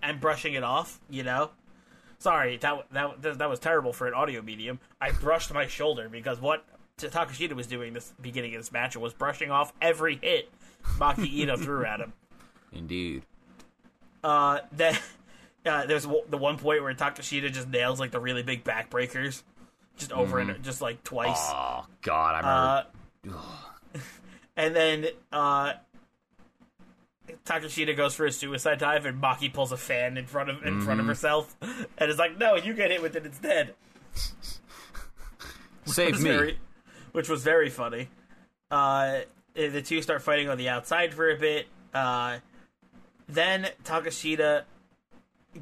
and brushing it off, you know? Sorry, that that that was terrible for an audio medium. I brushed my shoulder because what Takeshita was doing this beginning of this match was brushing off every hit Maki Itoh threw at him. Indeed. Uh, then... Uh, there's the one point where Takeshita just nails, like, the really big backbreakers. Just over mm. and just, like, twice. Oh, God, I remember. Uh, and then uh, Takeshita goes for a suicide dive, and Maki pulls a fan in front of in mm. front of herself. And is like, no, you get hit with it instead. Save me. Very, which was very funny. Uh, the two start fighting on the outside for a bit. Uh, then Takeshita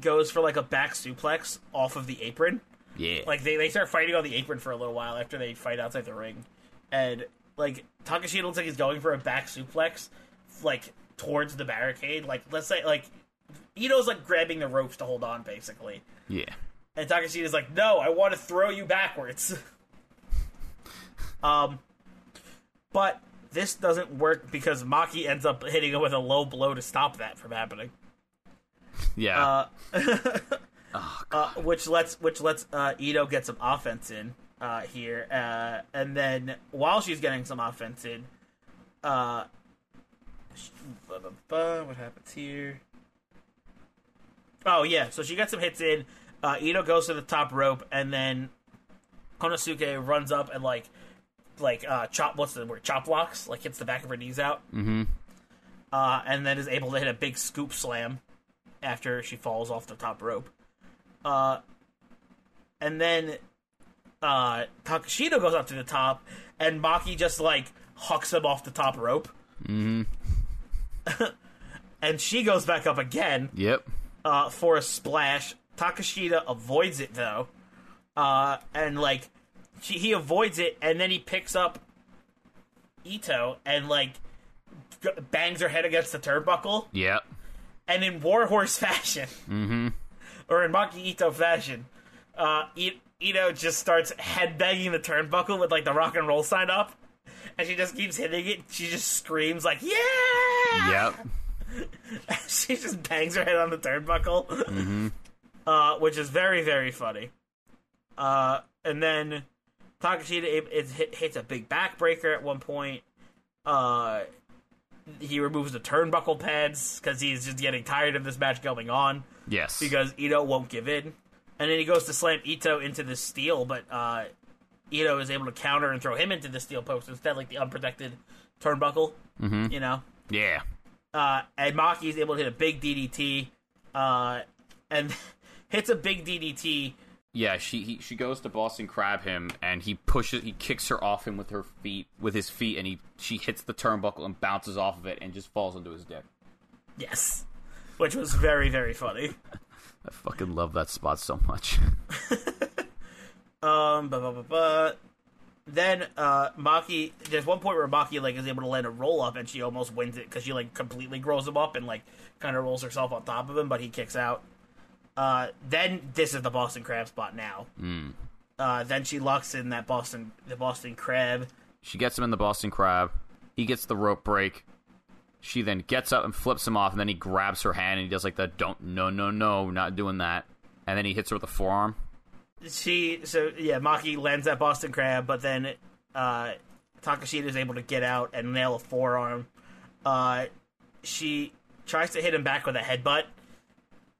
goes for, like, a back suplex off of the apron. Yeah. Like, they, they start fighting on the apron for a little while after they fight outside the ring. And, like, Takeshita looks like he's going for a back suplex, like, towards the barricade. Like, let's say, like, Itoh's, like, grabbing the ropes to hold on, basically. Yeah. And Takeshita's like, no, I want to throw you backwards. um, But this doesn't work because Maki ends up hitting him with a low blow to stop that from happening. Yeah. Uh, oh, uh, which lets which lets uh, Itoh get some offense in uh, here, uh, and then while she's getting some offense in, uh, she, blah, blah, blah, what happens here? Oh yeah, so she got some hits in. Uh, Itoh goes to the top rope, and then Konosuke runs up and like like uh, chop. What's the word? Chop blocks. Like hits the back of her knees out, mm-hmm. uh, and then is able to hit a big scoop slam after she falls off the top rope. Uh, and then uh, Takeshita goes up to the top, and Maki just, like, hucks him off the top rope. Mm-hmm. And she goes back up again. Yep. Uh, for a splash. Takeshita avoids it, though. Uh, and, like, she, he avoids it, and then he picks up Itoh and, like, g- bangs her head against the turnbuckle. Yep. And in Warhorse fashion, mm-hmm. or in Maki Itoh fashion, uh, I- Itoh just starts headbanging the turnbuckle with, like, the rock and roll sign up, and she just keeps hitting it. She just screams, like, yeah! Yep. She just bangs her head on the turnbuckle, mm-hmm. uh, which is very, very funny. Uh, and then Takeshita it, it hit, hits a big backbreaker at one point. Uh... He removes the turnbuckle pads because he's just getting tired of this match going on. Yes. Because Itoh won't give in. And then he goes to slam Itoh into the steel, but uh, Itoh is able to counter and throw him into the steel post instead, like the unprotected turnbuckle, mm-hmm. you know? Yeah. Uh, and Maki is able to hit a big D D T uh, and hits a big D D T. Yeah, she he, she goes to Boston Crab him, and he pushes, he kicks her off him with her feet, with his feet, and he she hits the turnbuckle and bounces off of it and just falls into his dick. Yes, which was very very funny. I fucking love that spot so much. um, bah, bah, bah, bah. Then uh, Maki, there's one point where Maki like is able to land a roll up, and she almost wins it because she like completely grows him up and like kind of rolls herself on top of him, but he kicks out. Uh, then this is the Boston Crab spot now. Mm. Uh, then she locks in that Boston, the Boston Crab. She gets him in the Boston Crab. He gets the rope break. She then gets up and flips him off, and then he grabs her hand and he does like the don't no no no, not doing that. And then he hits her with a forearm. She so yeah, Maki lands that Boston Crab, but then uh, Takeshita is able to get out and nail a forearm. Uh, she tries to hit him back with a headbutt,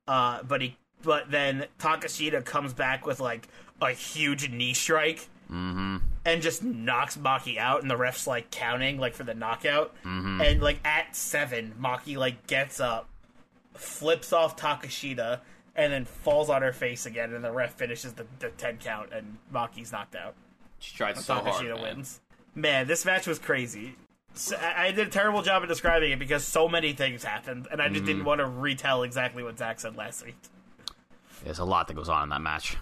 uh, but he. But then Takeshita comes back with, like, a huge knee strike mm-hmm. and just knocks Maki out, and the ref's, like, counting, like, for the knockout. Mm-hmm. And, like, at seven, Maki, like, gets up, flips off Takeshita, and then falls on her face again, and the ref finishes the, the ten count, and Maki's knocked out. She tried so Takeshita hard, man. Wins. Man, this match was crazy. I did a terrible job of describing it because so many things happened, and I just mm. didn't want to retell exactly what Zach said last week. There's a lot that goes on in that match.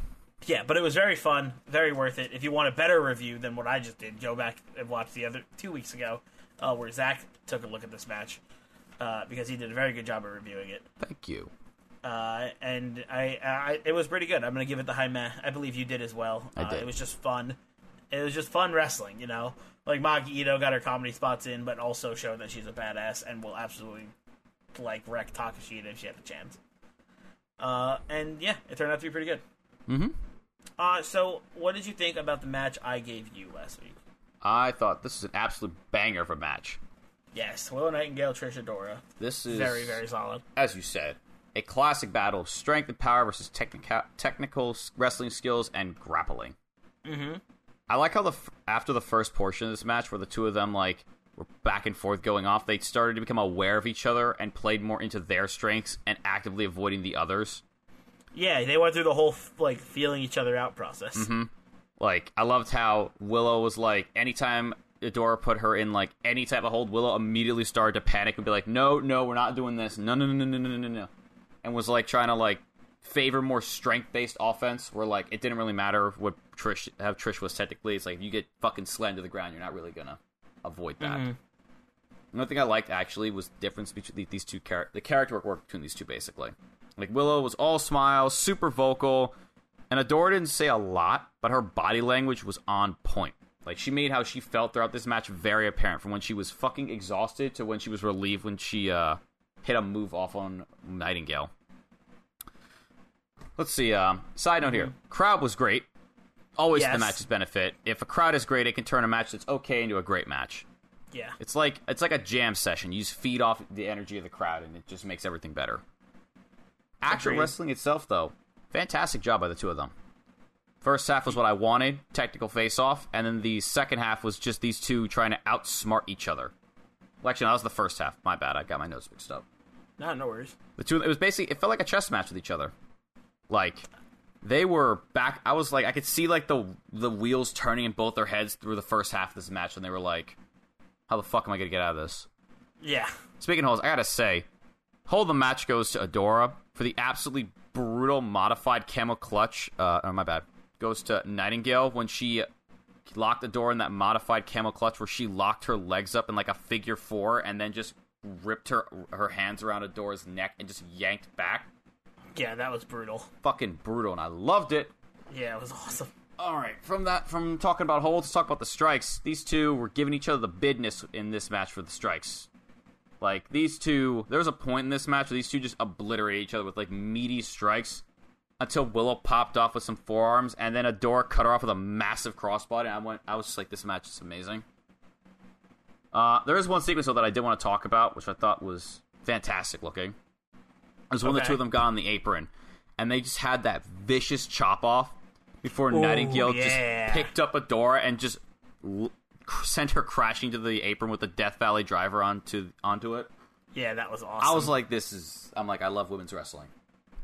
Yeah, but it was very fun, very worth it. If you want a better review than what I just did, go back and watch the other two weeks ago uh, where Zach took a look at this match uh, because he did a very good job of reviewing it. Thank you. Uh, and I, I, it was pretty good. I'm going to give it the high mat. I believe you did as well. I did. Uh, it was just fun. It was just fun wrestling, you know? Like, Maki Itoh got her comedy spots in, but also showed that she's a badass and will absolutely, like, wreck Takeshita if she had the chance. Uh, and, yeah, it turned out to be pretty good. Mm-hmm. Uh, so, what did you think about the match I gave you last week? I thought this is an absolute banger of a match. Yes, Willow Nightingale, Trish Adora. This is... Very, very solid. As you said, a classic battle of strength and power versus technica- technical wrestling skills and grappling. Mm-hmm. I like how the f- after the first portion of this match where the two of them like were back and forth going off, they started to become aware of each other and played more into their strengths and actively avoiding the others. Yeah, they went through the whole like feeling each other out process. Mm-hmm. Like, I loved how Willow was like, anytime Adora put her in like any type of hold, Willow immediately started to panic and be like, no, no, we're not doing this. No, no, no, no, no, no, no, no. And was like trying to like favor more strength-based offense where, like, it didn't really matter what Trish how Trish was technically. It's like, if you get fucking slammed to the ground, you're not really gonna avoid that. Mm-hmm. Another thing I liked, actually, was the difference between these two characters, the character work between these two, basically. Like, Willow was all smiles, super vocal, and Adora didn't say a lot, but her body language was on point. Like, she made how she felt throughout this match very apparent, from when she was fucking exhausted to when she was relieved when she uh, hit a move off on Nightingale. Let's see, um, side note here. Crowd was great. Always yes. The match's benefit. If a crowd is great, it can turn a match that's okay into a great match. Yeah. It's like it's like a jam session. You just feed off the energy of the crowd, and it just makes everything better. Actual wrestling itself, though, fantastic job by the two of them. First half was what I wanted, technical face-off, and then the second half was just these two trying to outsmart each other. Well, actually, no, that was the first half. My bad, I got my notes mixed up. No, no worries. The two, it was basically, it felt like a chess match with each other. Like, they were back... I was like... I could see, like, the the wheels turning in both their heads through the first half of this match, and they were like, how the fuck am I going to get out of this? Yeah. Speaking of holds, I gotta say, hold the match goes to Adora for the absolutely brutal modified camel clutch. Uh, oh, my bad. Goes to Nightingale when she locked Adora in that modified camel clutch where she locked her legs up in, like, a figure four and then just ripped her her hands around Adora's neck and just yanked back. Yeah, that was brutal. Fucking brutal, and I loved it. Yeah, it was awesome. All right, from that, from talking about holds, let's talk about the strikes. These two were giving each other the bidness in this match for the strikes. Like, these two, there was a point in this match where these two just obliterated each other with, like, meaty strikes until Willow popped off with some forearms, and then Adora cut her off with a massive crossbody, and I went, I was just like, this match is amazing. Uh, there is one sequence, though, that I did want to talk about, which I thought was fantastic looking. It was when okay. the two of them got on the apron, and they just had that vicious chop off before Ooh, Nightingale yeah. just picked up Adora and just l- sent her crashing to the apron with the Death Valley Driver onto onto it. Yeah, that was awesome. I was like, this is... I'm like, I love women's wrestling.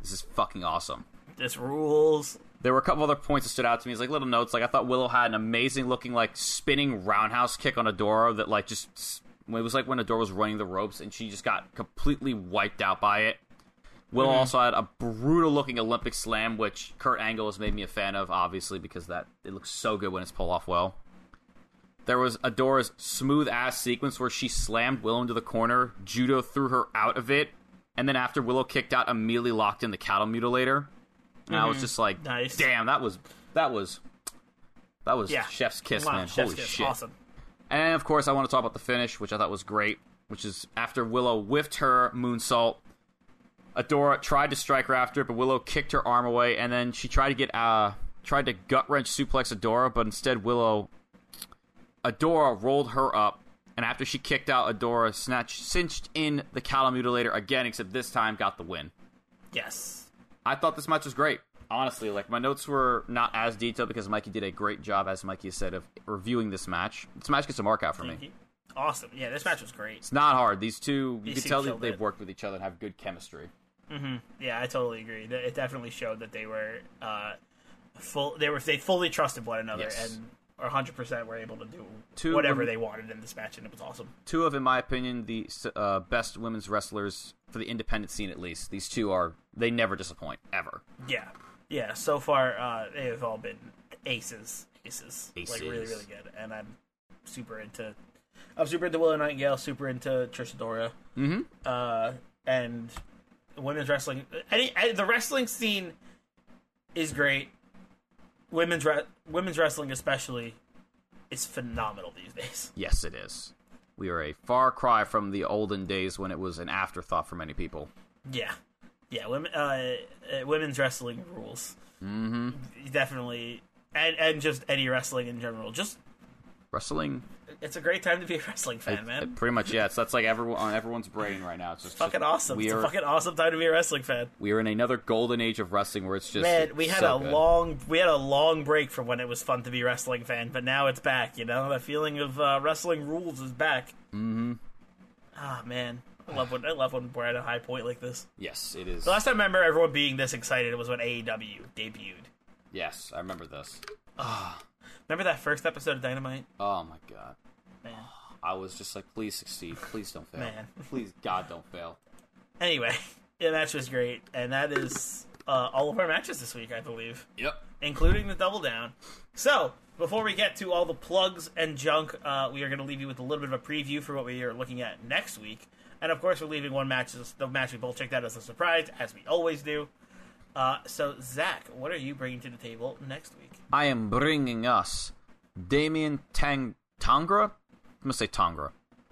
This is fucking awesome. This rules. There were a couple other points that stood out to me. It's like little notes. Like, I thought Willow had an amazing looking, like, spinning roundhouse kick on Adora that, like, just... It was like when Adora was running the ropes and she just got completely wiped out by it. Willow mm-hmm. also had a brutal-looking Olympic slam, which Kurt Angle has made me a fan of, obviously, because that it looks so good when it's pulled off well. There was Adora's smooth-ass sequence where she slammed Willow into the corner, Judo threw her out of it, and then after Willow kicked out, immediately locked in the cattle mutilator. And mm-hmm. I was just like, nice. Damn, that was that was that was yeah. Chef's kiss, wow, man! Chef's Holy kiss. Shit! Awesome. And of course, I want to talk about the finish, which I thought was great, which is after Willow whiffed her moonsault. Adora tried to strike her after it, but Willow kicked her arm away, and then she tried to get uh tried to gut wrench suplex Adora, but instead Willow Adora rolled her up, and after she kicked out, Adora snatched cinched in the cattle mutilator again, except this time got the win. Yes, I thought this match was great. Honestly, like my notes were not as detailed because Mikey did a great job, as Mikey said, of reviewing this match. This match gets a mark out for Thank me. You. Awesome, yeah, this match was great. It's not hard. These two, you These can tell that they've it. worked with each other and have good chemistry. Mm-hmm. Yeah, I totally agree. It definitely showed that they were uh, full. They were they fully trusted one another, yes. and one hundred percent were able to do two whatever of, they wanted in this match, and it was awesome. Two of, in my opinion, the uh, best women's wrestlers for the independent scene, at least. These two are, they never disappoint, ever. Yeah. Yeah, so far, uh, they have all been aces. Aces. Aces. Like, really, really good. And I'm super into... I'm super into Willow Nightingale, super into Trish Adora. Mm-hmm. Uh, and women's wrestling... Any, any, the wrestling scene is great. Women's re- women's wrestling especially is phenomenal these days. Yes, it is. We are a far cry from the olden days when it was an afterthought for many people. Yeah. Yeah, women, uh, women's wrestling rules. Mm-hmm. Definitely. And, and just any wrestling in general. Just... Wrestling... It's a great time to be a wrestling fan, it, man. It pretty much, yeah. So that's like everyone on everyone's brain right now. It's just fucking just, awesome. We it's are, a fucking awesome time to be a wrestling fan. We are in another golden age of wrestling where it's just man. We had so a good. long, we had a long break from when it was fun to be a wrestling fan, but now it's back. You know, that feeling of uh, wrestling rules is back. Mm-hmm. Ah, oh, man, I love when I love when we're at a high point like this. Yes, it is. The last time I remember everyone being this excited was when A E W debuted. Yes, I remember this. Ah. Remember that first episode of Dynamite? Oh, my God. Man. I was just like, please succeed. Please don't fail. Man. Please, God, don't fail. Anyway, the match was great, and that is uh, all of our matches this week, I believe. Yep. Including the Double Down. So, before we get to all the plugs and junk, uh, we are going to leave you with a little bit of a preview for what we are looking at next week. And, of course, we're leaving one match, the match we both checked out as a surprise, as we always do. Uh, so, Zach, what are you bringing to the table next week? I am bringing us Damian Tang- Tangra? I'm going to say Tangra.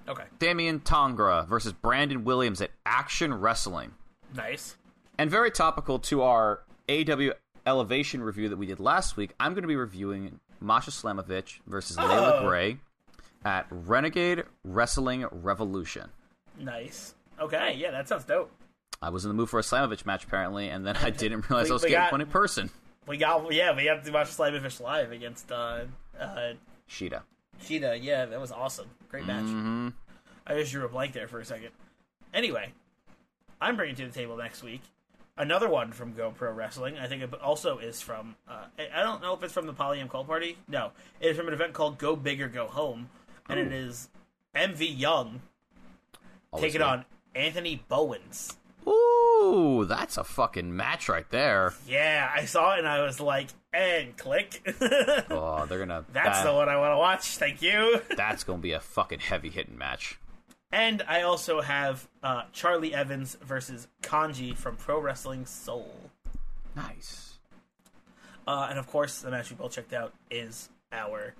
Okay. Damian Tangra versus Brandon Williams at Action Wrestling. Nice. And very topical to our A W Elevation review that we did last week, I'm going to be reviewing Masha Slamovich versus oh. Layla Gray at Renegade Wrestling Revolution. Nice. Okay, yeah, that sounds dope. I was in the mood for a Slamovich match, apparently, and then I didn't realize we, I was getting one in person. We got, yeah, we have to watch Slamovich live against, uh, uh... Sheeta. Sheeta, yeah, that was awesome. Great match. Mm-hmm. I just drew a blank there for a second. Anyway, I'm bringing to the table next week another one from GoPro Wrestling. I think it also is from, uh, I don't know if it's from the Polyam Cult Party. No. It is from an event called Go Big or Go Home, and Ooh. it is M V Young Always taking on Anthony Bowens. Ooh, that's a fucking match right there. Yeah, I saw it and I was like, and click. oh, they're gonna. That's that, the one I want to watch. Thank you. that's gonna be a fucking heavy hitting match. And I also have uh, Charlie Evans versus Kanji from Pro Wrestling Soul. Nice. Uh, and of course, the match we both checked out is our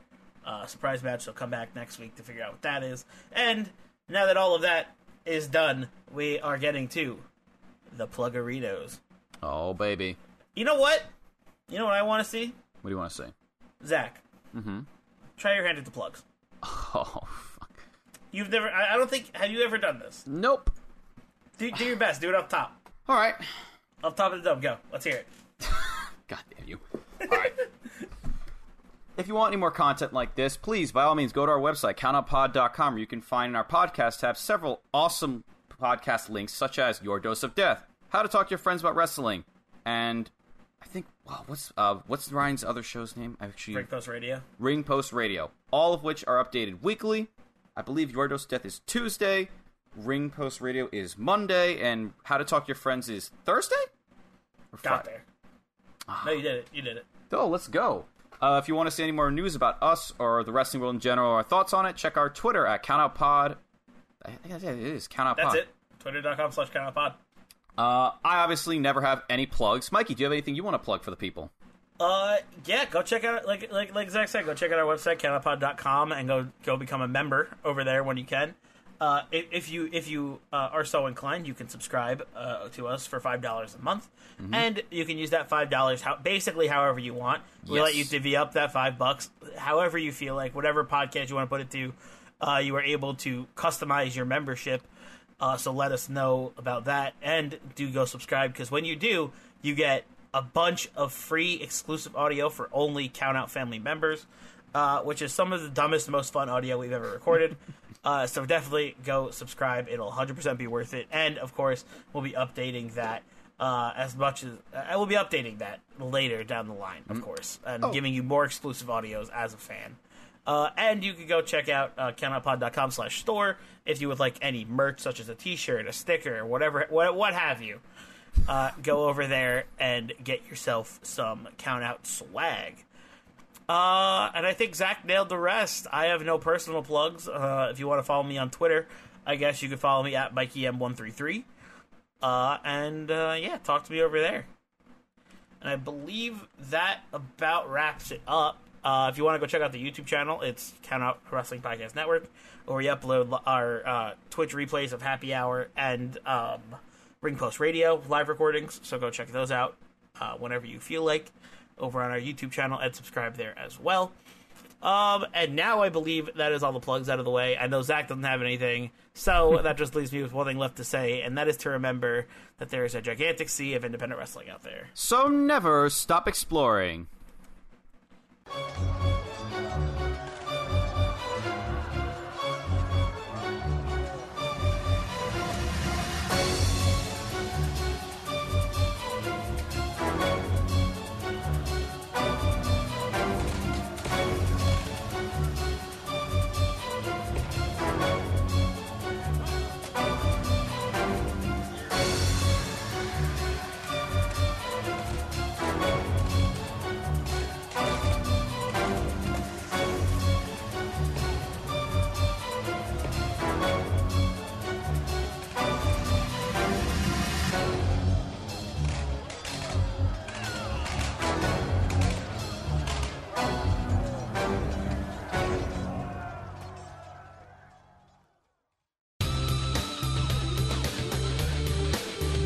uh, surprise match. So come back next week to figure out what that is. And now that all of that is done, we are getting to. The Pluggeritos. Oh, baby. You know what? You know what I want to see? What do you want to see? Zach. Mm-hmm. Try your hand at the plugs. Oh, fuck. You've never... I, I don't think... Have you ever done this? Nope. Do, do your best. Do it up top. All right. Up top of the dome. Go. Let's hear it. God damn you. All right. If you want any more content like this, please, by all means, go to our website, count out pod dot com, where you can find in our podcast tab several awesome... podcast links such as Your Dose of Death, How to Talk to Your Friends About Wrestling, and I think wow, what's uh what's Ryan's other show's name? I actually Ring Post Radio. Ring Post Radio. All of which are updated weekly. I believe Your Dose of Death is Tuesday, Ring Post Radio is Monday, and How to Talk to Your Friends is Thursday? Or Got Friday? there. Ah. No, you did it. You did it. Oh, let's go. Uh, if you want to see any more news about us or the wrestling world in general, or our thoughts on it, check our Twitter at CountOutPod. I think it is. Countout Pod. That's it. Twitter.com slash Countout Pod. Uh, I obviously never have any plugs. Mikey, do you have anything you want to plug for the people? Uh, yeah, go check out, like like, like Zach said, go check out our website, countout pod dot com, and go go become a member over there when you can. Uh, if, if you if you uh, are so inclined, you can subscribe uh, to us for five dollars a month, mm-hmm. and you can use that five dollars how, basically however you want. Yes. We let you divvy up that five bucks however you feel like, whatever podcast you want to put it to. Uh, you are able to customize your membership, uh, so let us know about that. And do go subscribe, because when you do, you get a bunch of free exclusive audio for only Countout family members, uh, which is some of the dumbest, most fun audio we've ever recorded. uh, so definitely go subscribe. It'll one hundred percent be worth it. And, of course, we'll be updating that Uh, as much as I will be updating that later down the line, of mm-hmm. course, and oh. giving you more exclusive audios as a fan. Uh, and you can go check out uh, countout pod dot com slash store if you would like any merch, such as a T-shirt, a sticker, whatever, what, what have you. Uh, go over there and get yourself some Countout swag. Uh, and I think Zach nailed the rest. I have no personal plugs. Uh, if you want to follow me on Twitter, I guess you can follow me at Mikey M one three three. Uh, and, uh, yeah, talk to me over there. And I believe that about wraps it up. Uh, if you want to go check out the YouTube channel, it's Countout Wrestling Podcast Network, where we upload our, uh, Twitch replays of Happy Hour and, um, Ring Post Radio live recordings, so go check those out, uh, whenever you feel like, over on our YouTube channel, and subscribe there as well. Um, and now I believe that is all the plugs out of the way. I know Zach doesn't have anything, so that just leaves me with one thing left to say, and that is to remember that there is a gigantic sea of independent wrestling out there. So never stop exploring.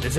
This